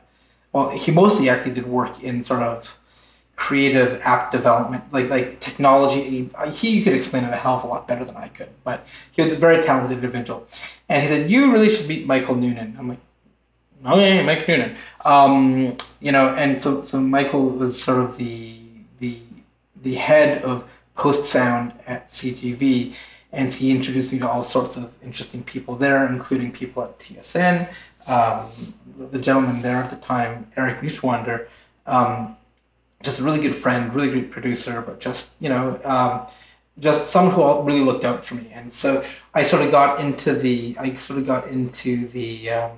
well, he mostly actually did work in sort of creative app development, like like technology. He could explain it a hell of a lot better than I could, but he was a very talented individual. And he said, "You really should meet Michael Noonan." I'm like, "Okay, Mike Noonan." Um, you know, and so so Michael was sort of the the the head of Post Sound at C T V, and he introduced me to all sorts of interesting people there, including people at T S N. Um, the gentleman there at the time, Eric Neuschwander, um, just a really good friend, really great producer, but just, you know, um, just someone who really looked out for me. And so I sort of got into the I sort of got into the um,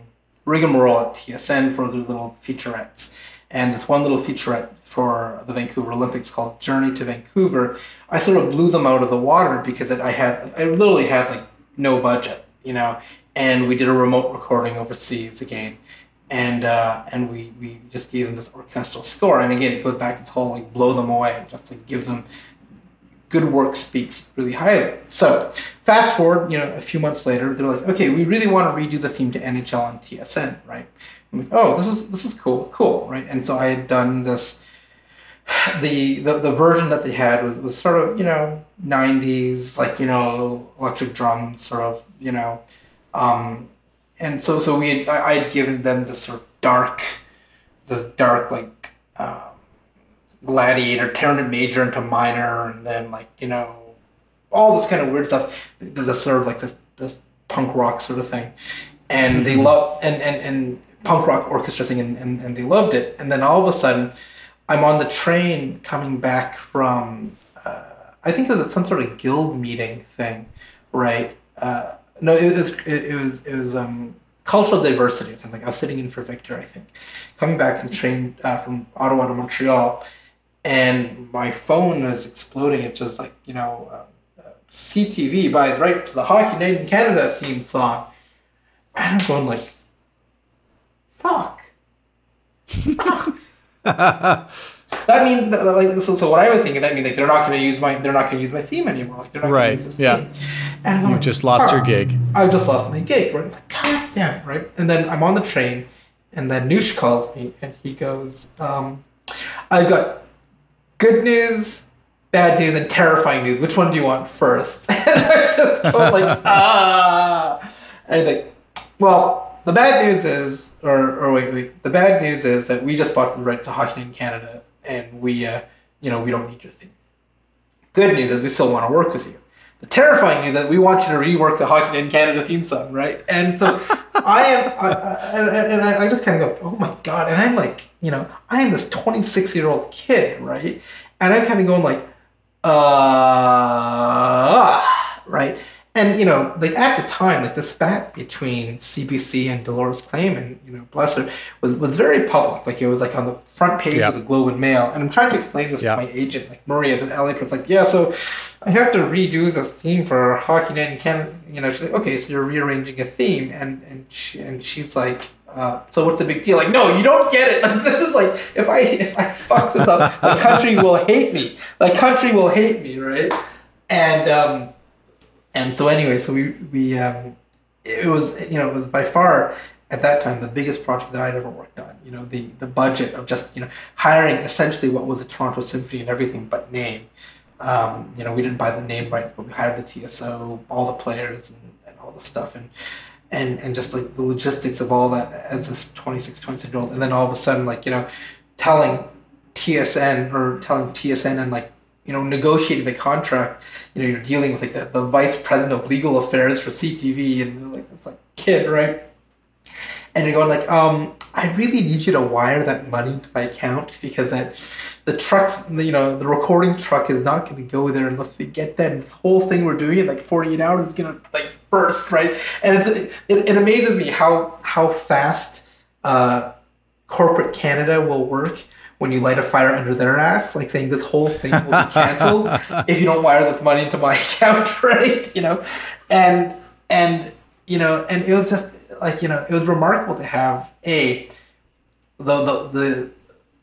rigmarole at T S N for their little featurettes. And it's one little featurette for the Vancouver Olympics called Journey to Vancouver. I sort of blew them out of the water because it, I had, I literally had like no budget, you know, and we did a remote recording overseas again. And uh, and we, we just gave them this orchestral score. And again, it goes back to this whole like blow them away, just like gives them good work speaks really highly. So fast forward, you know, a few months later, they're like, okay, we really want to redo the theme to N H L and T S N, right? I'm like, oh, this is this is cool, cool, right? And so I had done this. The the, the version that they had was, was sort of, you know, nineties, like, you know, electric drums, sort of, you know, um, and so so we had, I, I had given them this sort of dark, this dark like uh, gladiator, turned it major into minor, and then like, you know, all this kind of weird stuff. There's a sort of like this this punk rock sort of thing, and they love and and and. punk rock orchestra thing, and, and, and they loved it. And then all of a sudden, I'm on the train coming back from, uh, I think it was at some sort of guild meeting thing, right? Uh, no, it was it, it was it was um, cultural diversity or something. I was sitting in for Victor, I think. Coming back and train uh, from Ottawa to Montreal, and my phone was exploding. It was like, you know, uh, uh, C T V buys right to the Hockey Night in Canada theme song. And I'm going like, Fuck. Fuck. That means, like, so, so what I was thinking, that means like they're not going to use my they're not going to use my theme anymore. Like they're not right. going to use this yeah. theme. And you like, just lost Fuck. your gig. I just lost my gig. Right? Like, God damn. Right. And then I'm on the train, and then Noosh calls me, and he goes, um, "I've got good news, bad news and terrifying news. Which one do you want first? And I just go like, ah. And he's like, well, the bad news is, or or wait, wait, the bad news is that we just bought the rights to Hockey Night in Canada, and we, uh, you know, we don't need your thing. Good news is we still want to work with you. The terrifying news is that we want you to rework the Hockey Night in Canada theme song, right? And so I am, I, I, and, and I just kind of go, oh my God. And I'm like, you know, I am this twenty-six-year-old kid, right? And I'm kind of going like, uh, right? And, you know, like at the time, like this spat between C B C and Dolores Claiman, you know, bless her, was, was very public. Like it was like on the front page yeah. of the Globe and Mail. And I'm trying to explain this yeah. to my agent, like Maria, the L A person, like, yeah, so I have to redo the theme for Hockey Night in Canada. You know, she's like, okay, so you're rearranging a theme. And and she, and she's like, uh, so what's the big deal? Like, no, you don't get it. Like, this is like, if I, if I fuck this up, the country will hate me. The country will hate me, right? And, um, and so anyway, so we, we um, it was, you know, it was by far at that time the biggest project that I'd ever worked on. You know, the, the budget of just, you know, hiring essentially what was the Toronto Symphony and everything but name. Um, you know, we didn't buy the name rights, but we hired the T S O, all the players and, and all the stuff and, and, and just like the logistics of all that as this twenty-six, twenty-seven year old. And then all of a sudden, like, you know, telling T S N or telling T S N and like, you know, negotiating the contract, you know, you're dealing with like the, the vice president of legal affairs for C T V and you're like this like kid, right? And you're going like, um, I really need you to wire that money to my account because that the trucks, you know, the recording truck is not going to go there unless we get that. And this whole thing we're doing in like forty-eight hours is going to like burst, right? And it's, it, it amazes me how how fast uh, corporate Canada will work when you light a fire under their ass, like saying this whole thing will be canceled if you don't wire this money into my account, right? You know, and, and, you know, and it was just like, you know, it was remarkable to have a, the, the, the,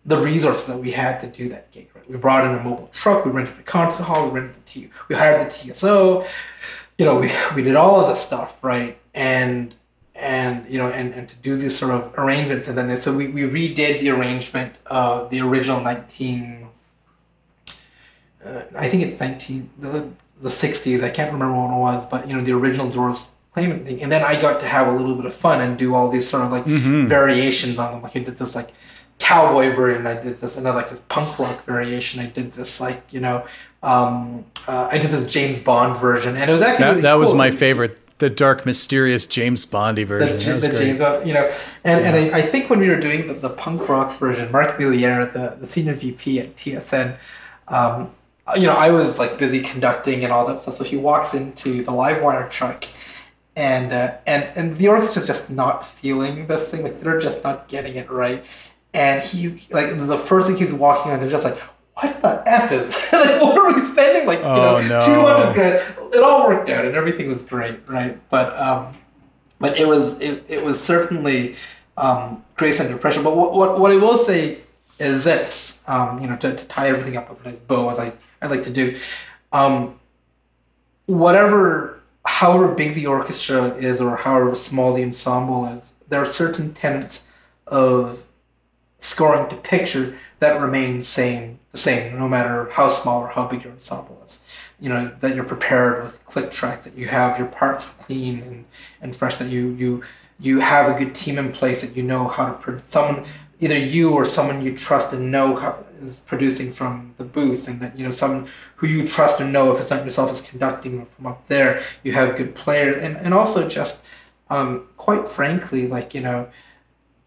the resources that we had to do that gig, right? We brought in a mobile truck, we rented a concert hall, we rented the T, we hired the T S O, you know, we, we did all of this stuff, right? And, and you know, and, and to do these sort of arrangements, and then so we, we redid the arrangement of the original nineteen, uh, I think it's nineteen the the sixties. I can't remember when it was, but you know, the original Dolores Claiman thing. And then I got to have a little bit of fun and do all these sort of like mm-hmm. variations on them. Like I did this like cowboy version, I did this another like this punk rock variation, I did this like you know, um, uh, I did this James Bond version, and it was actually that, really that cool. was my favorite. The dark, mysterious James Bondy version. The, the James Bond, you know, and, yeah. and I, I think when we were doing the, the punk rock version, Mark Millier, the, the senior V P at T S N, um, you know, I was like busy conducting and all that stuff. So he walks into the live wire truck, and uh, and and the orchestra's just not feeling this thing. Like they're just not getting it right. And he like the first thing he's walking on, they're just like, what the F is? Like, what are we spending? Like, oh, you know, no. two hundred grand. It all worked out and everything was great, right? But um, but it was it, it was certainly um, grace under pressure. But what, what what I will say is this, um, you know, to, to tie everything up with a nice bow, as I, I like to do, um, whatever, however big the orchestra is or however small the ensemble is, there are certain tenets of scoring to picture that remains same the same no matter how small or how big your ensemble is. You know, that you're prepared with click track, that you have your parts clean and, and fresh, that you you you have a good team in place, that you know how to produce someone, either you or someone you trust and know how is producing from the booth, and that you know someone who you trust and know if it's not yourself is conducting from up there. You have good players, and, and also just um, quite frankly, like, you know,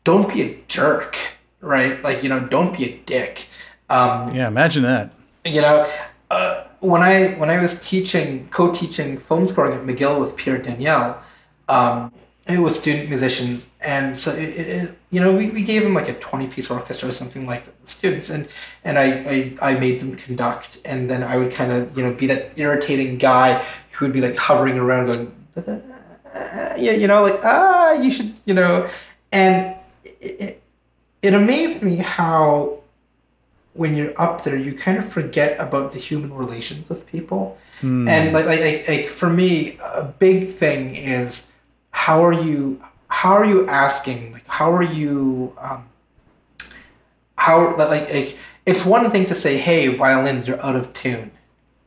don't be a jerk. Right, like, you know, don't be a dick. Um, yeah, imagine that. You know, uh, when I when I was teaching, co-teaching film scoring at McGill with Pierre Danielle, um, it was student musicians, and so it, it, it, you know, we, we gave them like a twenty-piece orchestra or something like that, the students, and and I, I I made them conduct, and then I would kind of you know be that irritating guy who would be like hovering around going, yeah, you know, like ah, you should, you know, and. It, it, It amazed me how when you're up there, you kind of forget about the human relations with people. Mm. And like, like, like, for me, a big thing is how are you, how are you asking? Like, how are you, um, how, like, like, it's one thing to say, hey, violins are out of tune.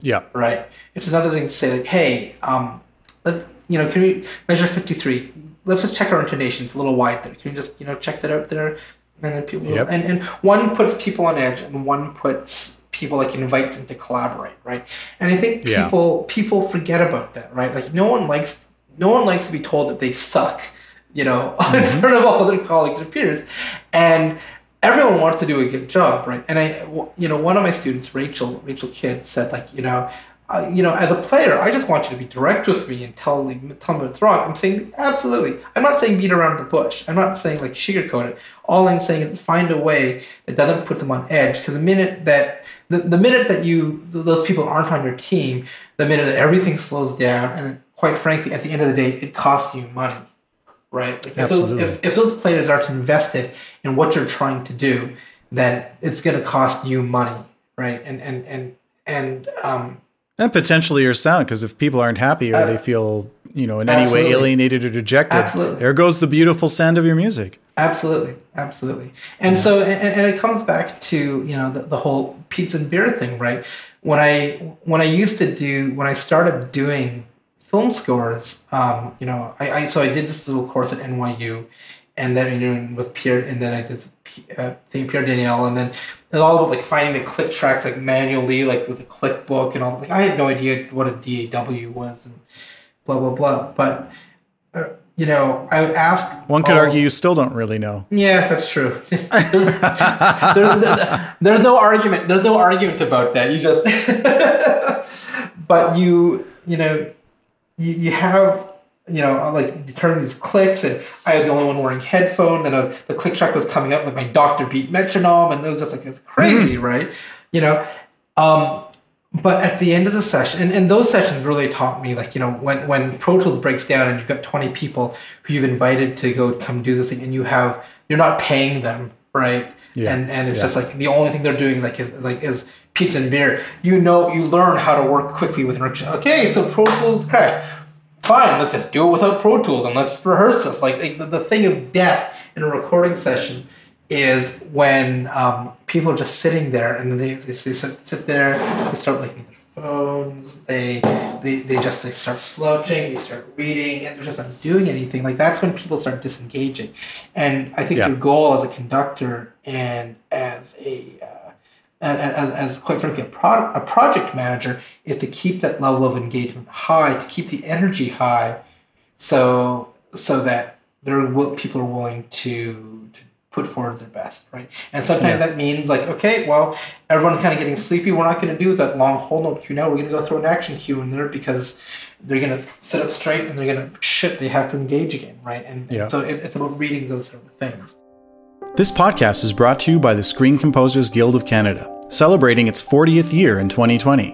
Yeah. Right? It's another thing to say, like, hey, um, let, you know, can we measure fifty-three? Let's just check our intonation. It's a little wide there. Can we just, you know, check that out there? And then people, yep. and, and one puts people on edge, and one puts people, like, invites them to collaborate, right? And I think people yeah. people forget about that, right? Like, no one likes no one likes to be told that they suck, you know, mm-hmm. in front of all their colleagues or peers, and everyone wants to do a good job, right? And I, you know, one of my students, Rachel, Rachel Kidd, said, like, you know, uh, you know, as a player, I just want you to be direct with me and tell, like, tell me what's wrong. I'm saying, absolutely. I'm not saying beat around the bush. I'm not saying, like, sugarcoat it. All I'm saying is find a way that doesn't put them on edge. Because the minute that the, the minute that you those people aren't on your team, the minute that everything slows down, and quite frankly, at the end of the day, it costs you money. Right? Like if, those, if, if those players aren't invested in what you're trying to do, then it's going to cost you money, right? And and and and um, and potentially your sound, because if people aren't happy or uh, they feel, you know, in absolutely. any way alienated or dejected, absolutely. there goes the beautiful sound of your music. Absolutely, absolutely. And yeah. so, and, and it comes back to, you know, the, the whole pizza and beer thing, right? When I when I used to do when I started doing. film scores, um, you know, I, I so I did this little course at N Y U, and then you know, with Pierre, and then I did uh, thing Pierre Danielle, and then it's all about like finding the click tracks like manually, like with a click book and all. Like I had no idea what a D A W was and blah blah blah. But uh, you know, I would ask. One could all, argue you still don't really know. Yeah, that's true. there's, there's, there's no argument. There's no argument about that. You just, but you you know. You, you have, you know, like you turn these clicks, and I was the only one wearing headphones, and uh, the click track was coming up, like my doctor beat metronome, and it was just like, it's crazy, right? You know, um, but at the end of the session, and, and those sessions really taught me, like, you know, when, when Pro Tools breaks down and you've got twenty people who you've invited to go come do this thing, and you have, you're not paying them, right? Yeah. And and it's yeah. just like the only thing they're doing like is like is pizza and beer. You know, you learn how to work quickly with Enriction. Okay, so Pro Tools crashed. Fine, let's just do it without Pro Tools and let's rehearse this. Like, like the, the thing of death in a recording session is when um, people are just sitting there and they, they, they sit there, they start looking at their phones, they they they just they start slouching, they start reading, and they're just not doing anything. Like that's when people start disengaging. And I think yeah. the goal as a conductor and as a uh, As, as quite frankly, a, pro- a project manager is to keep that level of engagement high, to keep the energy high, so so that there are will, people are willing to, to put forward their best, right? And sometimes yeah. that means like, okay, well, everyone's kind of getting sleepy. We're not going to do that long whole note cue now. We're going to go throw an action cue in there because they're going to sit up straight and they're going to shit. They have to engage again, right? And, yeah. and so it, it's about reading those sort of things. This podcast is brought to you by the Screen Composers Guild of Canada, celebrating its fortieth year in twenty twenty.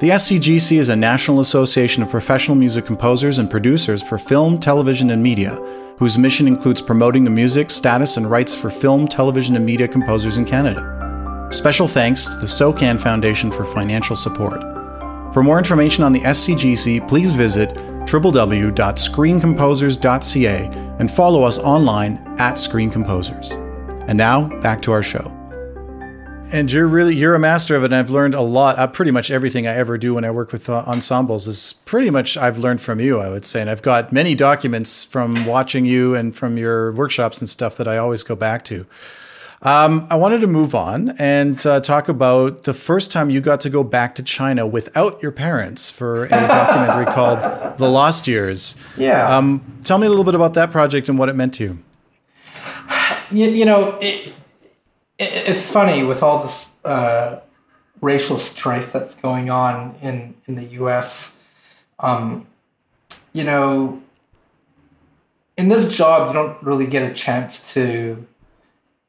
The S C G C is a national association of professional music composers and producers for film, television, and media, whose mission includes promoting the music, status, and rights for film, television, and media composers in Canada. Special thanks to the SOCAN Foundation for financial support. For more information on the S C G C, please visit w w w dot screen composers dot c a and follow us online at Screen Composers. And now, back to our show. And you're really, you're a master of it, and I've learned a lot. Uh, pretty much everything I ever do when I work with uh, ensembles is pretty much I've learned from you, I would say. And I've got many documents from watching you and from your workshops and stuff that I always go back to. Um, I wanted to move on and uh, talk about the first time you got to go back to China without your parents for a documentary called The Lost Years. Yeah. Um, tell me a little bit about that project and what it meant to you. You, you know, it, it, it's funny with all this uh, racial strife that's going on in, in the U S. Um, you know, in this job, you don't really get a chance to,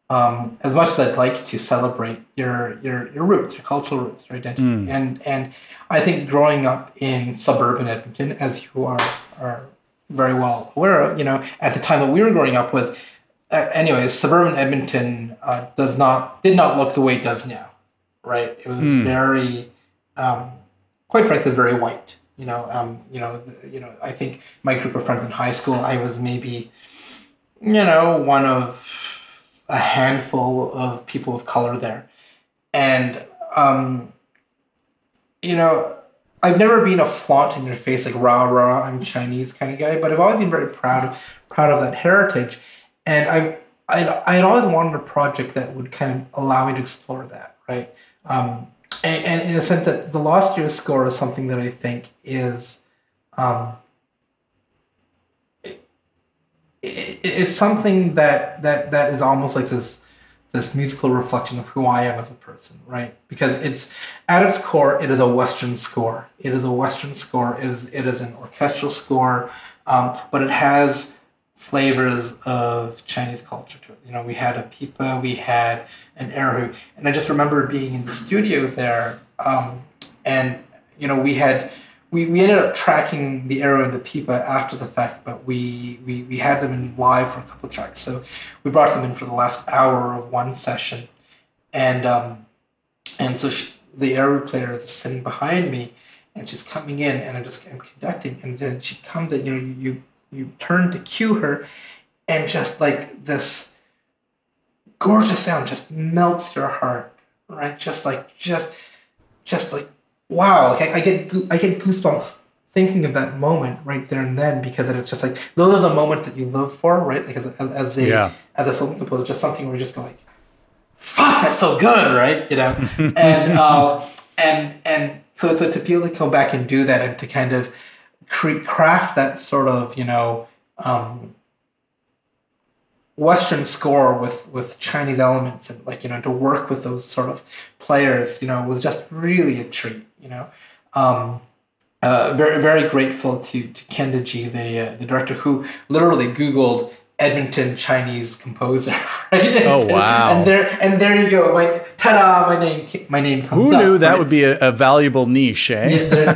um, as much as I'd like to, celebrate your your your roots, your cultural roots, your identity. Mm. And and I think growing up in suburban Edmonton, as you are are very well aware of, you know, at the time that we were growing up with. Uh, anyways, suburban Edmonton uh, does not did not look the way it does now, right? It was mm. very, um, quite frankly, very white. You know, um, you know, you know. I think my group of friends in high school, I was maybe, you know, one of a handful of people of color there, And, um, you know, I've never been a flaunt in your face, like, rah, rah, I'm Chinese kind of guy, but I've always been very proud, proud of that heritage. And I've, I'd, I'd always wanted a project that would kind of allow me to explore that, right? Um, and, and in a sense that The Lost Years score is something that I think is, um, it, it, it's something that, that, that is almost like this, this musical reflection of who I am as a person, right? Because it's, at its core, it is a Western score. It is a Western score. It is, it is an orchestral score, um, but it has flavors of Chinese culture to it. You know, we had a pipa, we had an erhu, and I just remember being in the studio there, um, and, you know, we had, we, we ended up tracking the erhu and the pipa after the fact, but we, we, we had them in live for a couple of tracks, so we brought them in for the last hour of one session, and um, and so she, the erhu player is sitting behind me, and she's coming in, and I just, I'm conducting, and then she comes in, you know, you You turn to cue her, and just like this gorgeous sound just melts your heart, right? Just like, just, just like, wow! Like I, I get, I get goosebumps thinking of that moment right there and then, because it's just like those are the moments that you live for, right? Like as, as, as a yeah. as a film composer, just something where you just go like, "Fuck, that's so good," right? You know, and uh, and and so so to be able to go back and do that and to kind of craft that sort of, you know, um, Western score with, with Chinese elements, and like, you know, to work with those sort of players, you know, was just really a treat, you know. Um, uh, very, very grateful to, to Kenda Ji, the, uh, the director, who literally Googled Edmonton Chinese composer, right? And, oh, wow. And, and there and there you go. Like, ta-da, my name, my name comes Who up. Who knew that right? would be a, a valuable niche, eh? Yeah, there,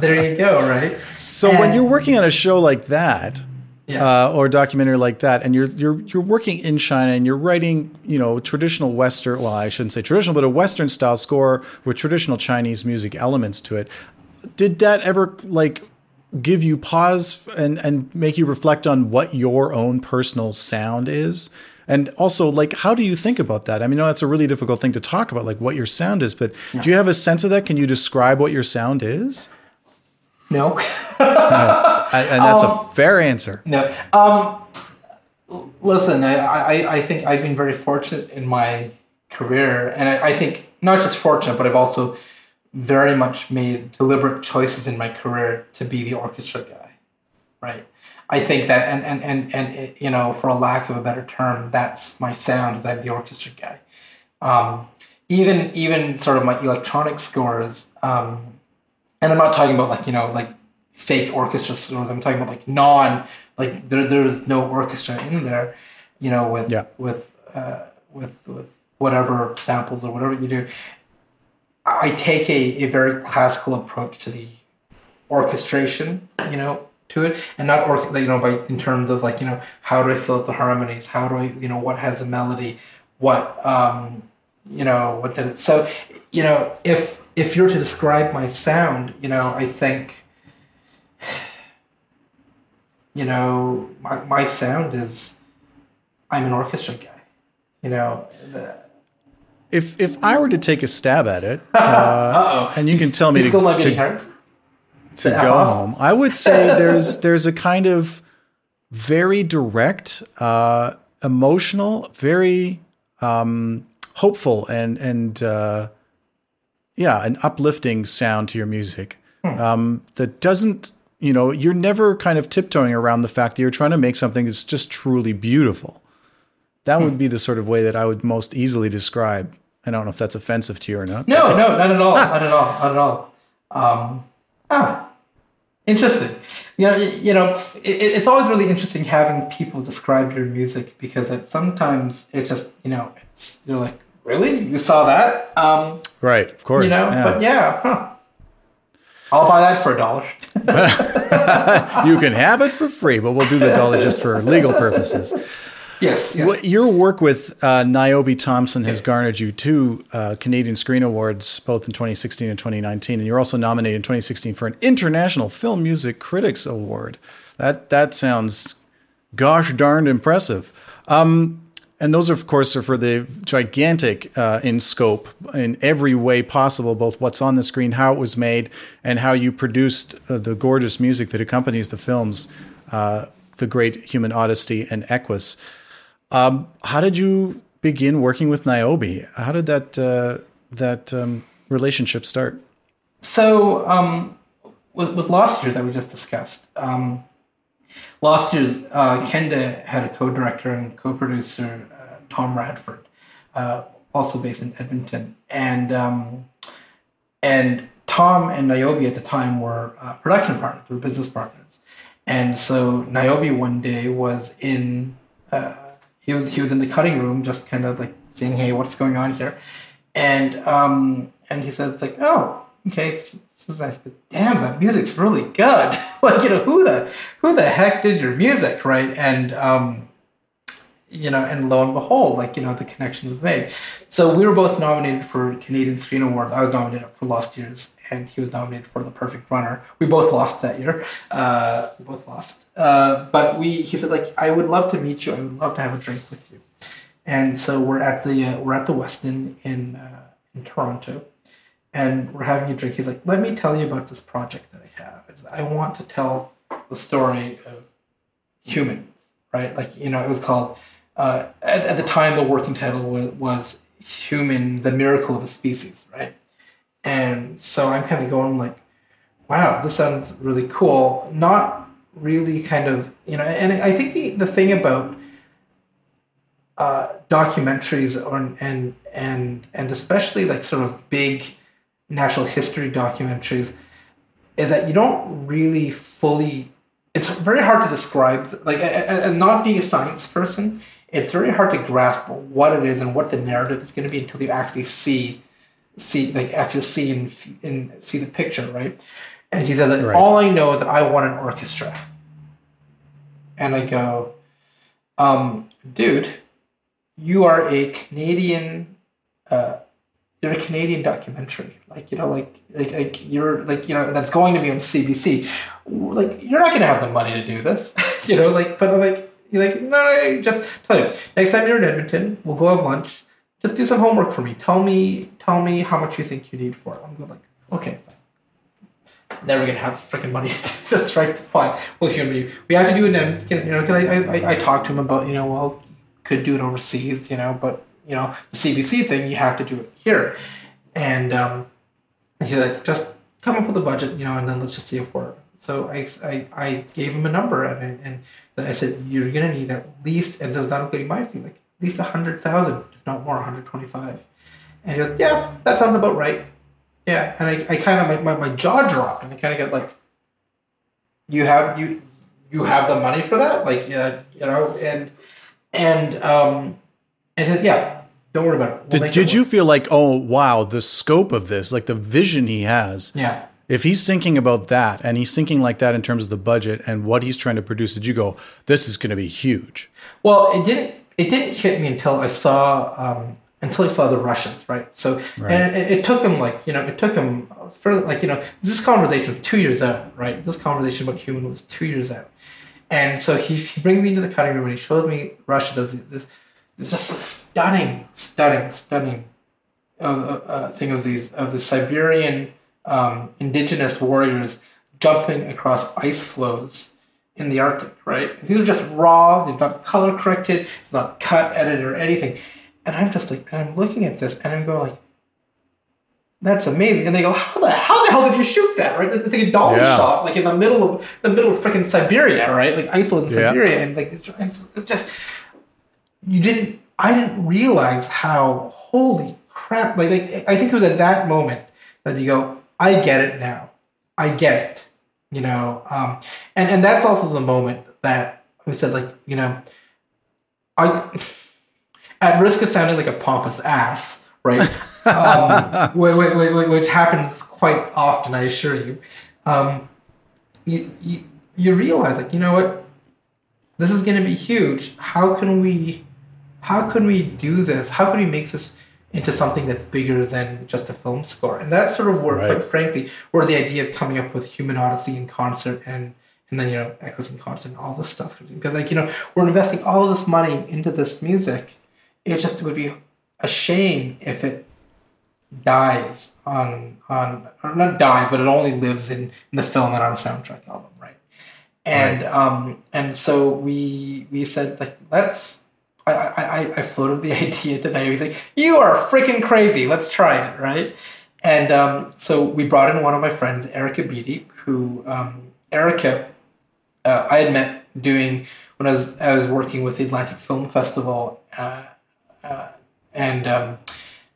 there you go, right? So and, when you're working on a show like that, yeah. uh, or a documentary like that, and you're you're you're working in China and you're writing, you know, traditional Western, well, I shouldn't say traditional, but a Western style score with traditional Chinese music elements to it, did that ever, like, give you pause and, and make you reflect on what your own personal sound is? And also, like, how do you think about that? I mean, I know that's a really difficult thing to talk about, like what your sound is, but yeah. do you have a sense of that? Can you describe what your sound is? No. uh, and that's um, a fair answer. No. Um, listen, I, I, I think I've been very fortunate in my career. And I, I think not just fortunate, but I've also very much made deliberate choices in my career to be the orchestra guy, right? I think that, and and and and it, you know, for a lack of a better term, that's my sound, is I'm the orchestra guy. Um, even even sort of my electronic scores, um, and I'm not talking about like, you know, like fake orchestra scores. I'm talking about like non, like there there's no orchestra in there, you know, with yeah. with uh, with with whatever samples or whatever you do. I take a, a very classical approach to the orchestration, you know, to it, and not, or, you know, by in terms of like, you know, how do I fill out the harmonies? How do I, you know, what has a melody? What, um, you know, what did it? So, you know, if if you're to describe my sound, you know, I think, you know, my my sound is, I'm an orchestra guy, you know. The, If if I were to take a stab at it, uh, and you can tell me to, to, to go home, I would say there's there's a kind of very direct, uh, emotional, very um, hopeful, and and uh, yeah, an uplifting sound to your music um, that doesn't, you know, you're never kind of tiptoeing around the fact that you're trying to make something that's just truly beautiful. That would be the sort of way that I would most easily describe. I don't know if that's offensive to you or not. No, no, not at all. Not at all. Not at all. Um, ah, interesting. You know, you know, it, it's always really interesting having people describe your music, because it, sometimes it's just, you know, it's, you're like, really? You saw that? Um, right, of course. You know, yeah. But yeah, huh. I'll buy that for a dollar. You can have it for free, but we'll do the dollar just for legal purposes. Yes, yes. Your work with uh, Niobe Thompson has garnered you two uh, Canadian Screen Awards, both in twenty sixteen and twenty nineteen, and you're also nominated in twenty sixteen for an International Film Music Critics Award. That that sounds gosh darned impressive. Um, And those, of course, are for the gigantic uh, in scope in every way possible, both what's on the screen, how it was made, and how you produced uh, the gorgeous music that accompanies the films, uh, The Great Human Odyssey and Equus. Um, how did you begin working with Niobe? How did that uh, that um, relationship start? So um, with, with Lost Years that we just discussed, um, Lost Years, uh, Kenda had a co-director and co-producer, uh, Tom Radford, uh, also based in Edmonton. And um, and Tom and Niobe at the time were uh, production partners, were business partners. And so Niobe one day was in, uh, he, was, he was in the cutting room, just kind of like saying, hey, what's going on here? And um, and he said, like, oh, okay, it's, I said, damn, that music's really good. Like, you know, who the who the heck did your music, right? And um, you know, and lo and behold, like, you know, the connection was made. So we were both nominated for Canadian Screen Awards. I was nominated for Lost Years, and he was nominated for The Perfect Runner. We both lost that year. Uh, we both lost. Uh, but we, he said, like, I would love to meet you. I would love to have a drink with you. And so we're at the uh, we're at the Westin in uh, in Toronto. And we're having a drink. He's like, let me tell you about this project that I have. It's, I want to tell the story of humans, right? Like, you know, it was called, uh, at, at the time, the working title was, was Human, the Miracle of the Species, right? And so I'm kind of going like, wow, this sounds really cool. Not really kind of, you know, and I think the, the thing about uh, documentaries or, and, and, and especially like sort of big natural history documentaries is that you don't really fully, it's very hard to describe, like, and not being a science person, it's very hard to grasp what it is and what the narrative is going to be until you actually see, see, like actually see and, and see the picture, right? And he said that, right, all I know is that I want an orchestra. And I go, um, dude, you are a Canadian, uh, you're a Canadian documentary, like, you know, like, like, like you're like, you know, that's going to be on C B C. Like, you're not going to have the money to do this, you know, like, but like, you're like, no, no, just tell you, next time you're in Edmonton, we'll go have lunch. Just do some homework for me. Tell me, tell me how much you think you need for it. I'm going like, okay, fine. Never going to have freaking money. That's right. Fine. Well, here we, we have to do it. You know, cause I, I, I talked to him about, you know, well, could do it overseas, you know, but, you know, the C B C thing, you have to do it here. And um, he's like, just come up with a budget, you know, and then let's just see if we're... So I, I, I gave him a number, and and I said, you're going to need at least, and this is not including my fee, like at least one hundred thousand, if not more, one hundred twenty-five. And he goes, yeah, that sounds about right. Yeah. And I, I kind of, my, my, my jaw dropped, and I kind of got like, you have you you have the money for that? Like, uh, you know, and, and, um, and he said, yeah. Don't worry about it. We'll did did it you feel like, oh, wow, the scope of this, like the vision he has. Yeah. If he's thinking about that and he's thinking like that in terms of the budget and what he's trying to produce, did you go, this is going to be huge? Well, it didn't it didn't hit me until I saw um, until I saw the Russians, right? So right. And it, it took him like, you know, it took him for like, you know, this conversation was two years out, right? This conversation about human was two years out. And so he, he brings me into the cutting room and he showed me Russia does this. It's just a stunning, stunning, stunning uh, uh, thing of these of the Siberian um, indigenous warriors jumping across ice floes in the Arctic, right? These are just raw. They're not color corrected. It's not cut, edited, or anything. And I'm just like, and I'm looking at this, and I'm going like, that's amazing. And they go, how the how the hell did you shoot that? Right? It's like a dolly yeah. shot, like in the middle of the middle of freaking Siberia, right? Like Iceland, yeah. Siberia, and like it's, it's just. You didn't, I didn't realize how, holy crap, like, like, I think it was at that moment that you go, I get it now. I get it, you know? Um, and, and that's also the moment that we said, like, you know, I, at risk of sounding like a pompous ass, right? um, which happens quite often, I assure you. Um, you, you, you realize, like, you know what? This is going to be huge. How can we... How can we do this? How can we make this into something that's bigger than just a film score? And that's sort of where, right. quite frankly, where the idea of coming up with Human Odyssey in concert and, and then, you know, Echoes in concert and all this stuff. Because, like, you know, we're investing all of this money into this music it just would be a shame if it dies on, on or not dies, but it only lives in, in the film and on a soundtrack album, right? And right. um and so we we said, like, let's I I, I floated the idea to Niobe. He's like, you are freaking crazy, let's try it, right? And um so we brought in one of my friends, Erica Beattie, who um Erica uh, I had met doing when I was I was working with the Atlantic Film Festival, uh, uh, and um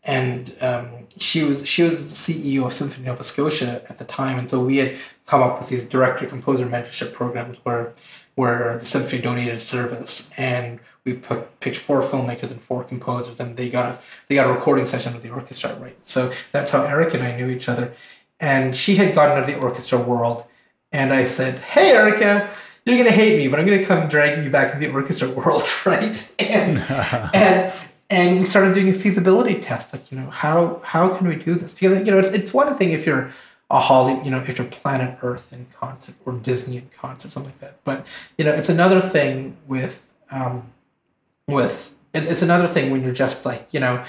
And um, she was she was the C E O of Symphony Nova Scotia at the time, and so we had come up with these director composer mentorship programs where where the symphony donated a service, and we put, picked four filmmakers and four composers, and they got a they got a recording session with the orchestra, right? So that's how Eric and I knew each other, and she had gotten out of the orchestra world, and I said, "Hey, Erica, you're gonna hate me, but I'm gonna come drag you back into the orchestra world, right?" And and And we started doing a feasibility test, like, you know, how how can we do this? Because, you know, it's, it's one thing if you're a Holly, you know, if you're Planet Earth in concert or Disney in concert, something like that. But, you know, it's another thing with, um, with it, it's another thing when you're just like, you know,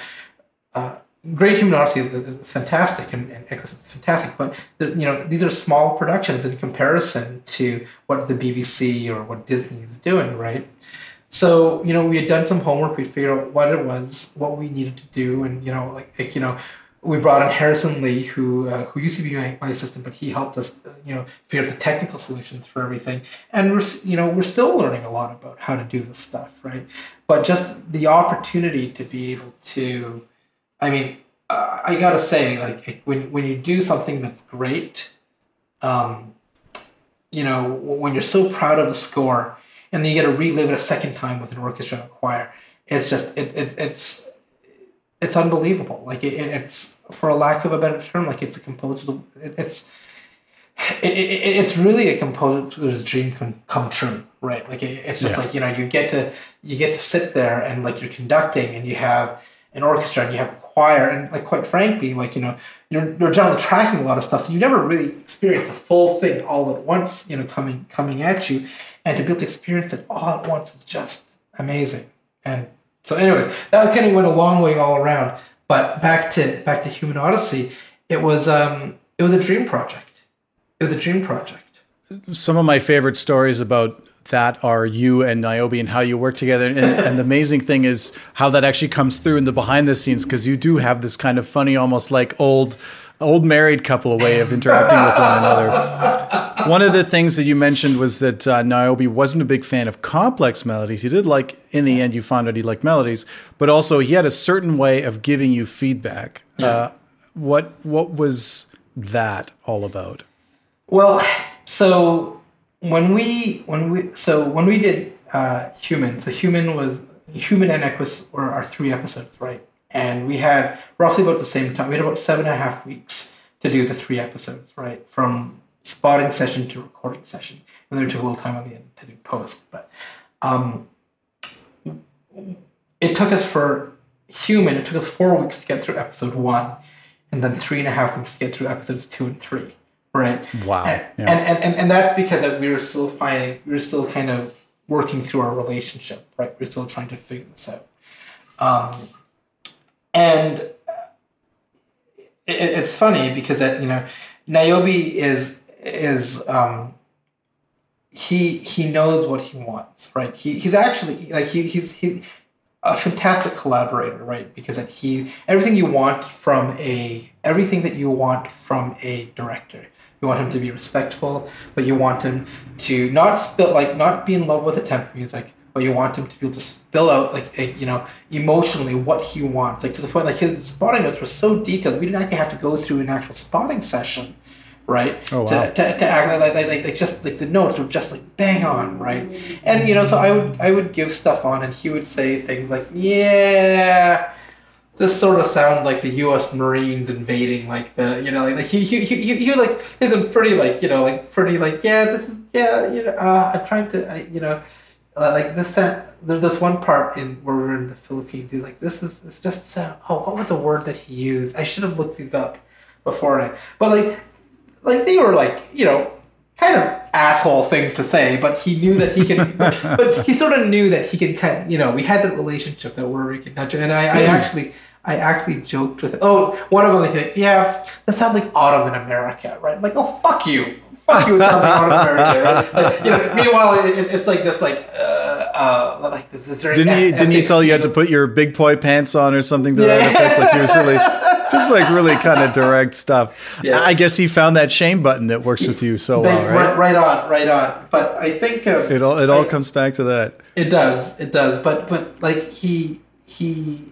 uh, Great Human Odyssey is, is fantastic and, and Equus is fantastic, but, the, you know, these are small productions in comparison to what the B B C or what Disney is doing, right? So, you know, we had done some homework. We figured out what it was, what we needed to do, and, you know, like, like you know, we brought in Harrison Lee, who uh, who used to be my, my assistant, but he helped us, you know, figure out the technical solutions for everything. And we're, you know, we're still learning a lot about how to do this stuff, right? But just the opportunity to be able to, I mean, uh, I gotta say, like, when when you do something that's great, um, you know, when you're so proud of a score. And then you get to relive it a second time with an orchestra and a choir. It's just it, it it's it's unbelievable. Like it, it's for a lack of a better term, like it's a composer. It, it's it, it, it's really a composer's dream come, come true, right? Like it, it's just yeah. like you know you get to you get to sit there and like you're conducting and you have an orchestra and you have a choir and like quite frankly like you know you're you're generally tracking a lot of stuff, so you never really experience a full thing all at once. You know coming coming at you. And to be able to experience it all at once is just amazing. And so, anyways, that kind of went a long way all around. But back to back to Human Odyssey, it was um, it was a dream project. It was a dream project. Some of my favorite stories about that are you and Niobe and how you work together. And, and the amazing thing is how that actually comes through in the behind the scenes, because you do have this kind of funny, almost like old. old married couple way of interacting with one another. One of the things that you mentioned was that uh, Niobe wasn't a big fan of complex melodies. He did like, in the end, you found out he liked melodies, but also he had a certain way of giving you feedback. Yeah. Uh, what what was that all about? Well, so when we when we so when we did uh, Human, so Human was Human and Equus were our three episodes, right? And we had roughly about the same time. We had about seven and a half weeks to do the three episodes, right? From spotting session to recording session. And then we took a little time on the end to do post. But um, it took us for Human, it took us four weeks to get through episode one. And then three and a half weeks to get through episodes two and three, right? Wow. And, yeah. and, and, and that's because we were still finding, we were still kind of working through our relationship, right? We were still trying to figure this out. Um, And it's funny because that you know, Niobe is is um, he he knows what he wants, right? He he's actually like he he's he's a fantastic collaborator, right? Because that he everything you want from a everything that you want from a director, you want him to be respectful, but you want him to not spill like not be in love with the temp music. But you want him to be able to spill out, like, a, you know, emotionally what he wants. Like, to the point, like, his spotting notes were so detailed, we didn't actually have to go through an actual spotting session, right? Oh, wow. To, to, to act like, like, like, like, just, like, the notes were just, like, bang on, right? And, you know, so I would I would give stuff on, and he would say things like, yeah, this sort of sounds like the U S Marines invading, like, the, you know, like, like he, he, he, he, like, he's a pretty, like, you know, like, pretty, like, yeah, this is, yeah, you know, uh, I'm trying to, I, you know, Uh, like this, uh, there's this one part in where we're in the Philippines. He's like, "This is it's just uh, oh, what was the word that he used? I should have looked these up before I." But like, like they were like you know, kind of asshole things to say, but he knew that he could, but, but he sort of knew that he could kind of, you know, we had that relationship that we're, we could touch. And I, I actually, I actually joked with, oh, one of them, like, yeah, that sounds like autumn in America, right? I'm like, oh, fuck you. Fuck you, it sounds like autumn in America, right? Like, you know, meanwhile, it, it, it's like this, like, uh, uh, like this is very didn't he, didn't he tell you had to put your big boy pants on or something to that effect? Like, you're silly. Just like really kind of direct stuff. Yeah. I guess he found that shame button that works with you so well, right? Right, right on, right on. But I think uh, it all it all I, comes back to that. It does, it does. But but like he he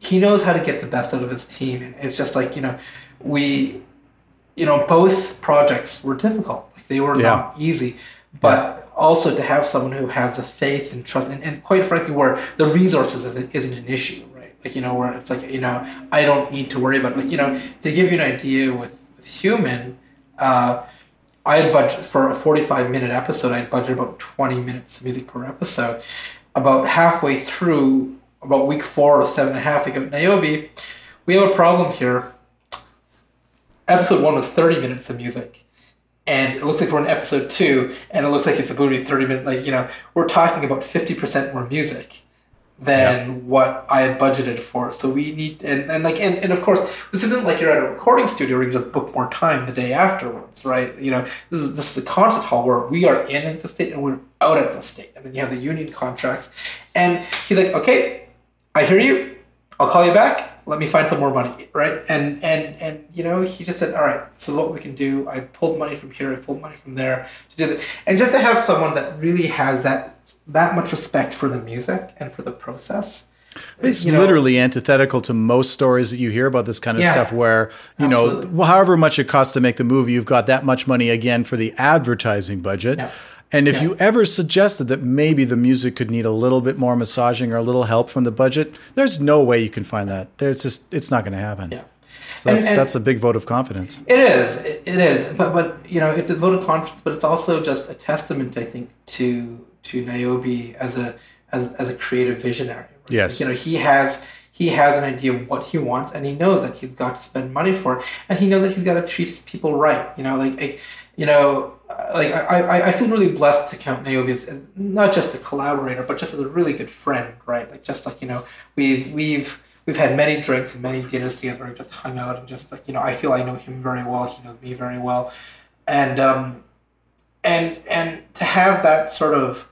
he knows how to get the best out of his team. And it's just like, you know, we, you know, both projects were difficult. Like they were yeah. not easy, but. Yeah. Also, to have someone who has the faith and trust, and, and quite frankly, where the resources isn't, isn't an issue, right? Like, you know, where it's like, you know, I don't need to worry about, like, you know, to give you an idea with, with Human, uh, I had budgeted for a forty-five minute episode, I had budgeted about twenty minutes of music per episode. About halfway through, about week four or seven and a half, we go, Niobe, we have a problem here. Episode one was thirty minutes of music. And it looks like we're in episode two, and it looks like it's about thirty minutes. Like, you know, we're talking about fifty percent more music than yeah. what I had budgeted for. So we need, and, and like, and, and of course, this isn't like you're at a recording studio where you just book more time the day afterwards, right? You know, this is this is a concert hall where we are in at this date and we're out at this date. And then you have the union contracts. And he's like, okay, I hear you. I'll call you back. Let me find some more money, right? And, and and you know, he just said, all right, this is what we can do. I pulled money from here. I pulled money from there to do this. And just to have someone that really has that that much respect for the music and for the process. It's you know, literally antithetical to most stories that you hear about this kind of yeah, stuff where, you absolutely. know, however much it costs to make the movie, you've got that much money, again, for the advertising budget. Yeah. And if yeah. you ever suggested that maybe the music could need a little bit more massaging or a little help from the budget, there's no way you can find that. There's just it's not going to happen. Yeah. So and, that's and that's a big vote of confidence. It is. It is. But but you know, it's a vote of confidence, but it's also just a testament, I think, to to Niobe as a as as a creative visionary. Right? Yes. Like, you know, he has he has an idea of what he wants, and he knows that he's got to spend money for it, and he knows that he's got to treat his people right. You know, like, like you know. Like I, I, I feel really blessed to count Niobe as not just a collaborator, but just as a really good friend, right? Like just like you know, we've we've we've had many drinks and many dinners together, and just hung out, and just like you know, I feel I know him very well. He knows me very well, and um, and and to have that sort of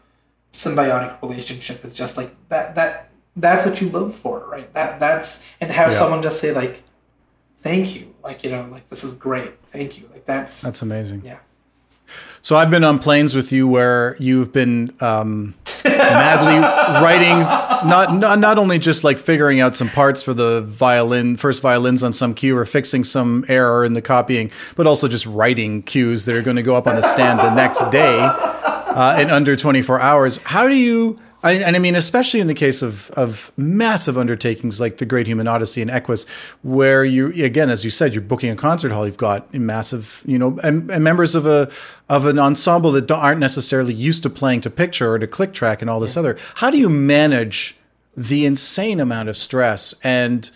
symbiotic relationship is just like that that that's what you live for, right? That that's and to have yeah. someone just say like, thank you, like you know, like this is great, thank you, like that's that's amazing, yeah. So I've been on planes with you where you've been um, madly writing, not, not not only just like figuring out some parts for the violin, first violins on some cue or fixing some error in the copying, but also just writing cues that are going to go up on the stand the next day uh, in under twenty-four hours. How do you, I, and I mean, especially in the case of, of massive undertakings like The Great Human Odyssey and Equus, where you, again, as you said, you're booking a concert hall, you've got massive, you know, and, and members of a of an ensemble that aren't necessarily used to playing to picture or to click track and all this yeah. other. How do you manage the insane amount of stress and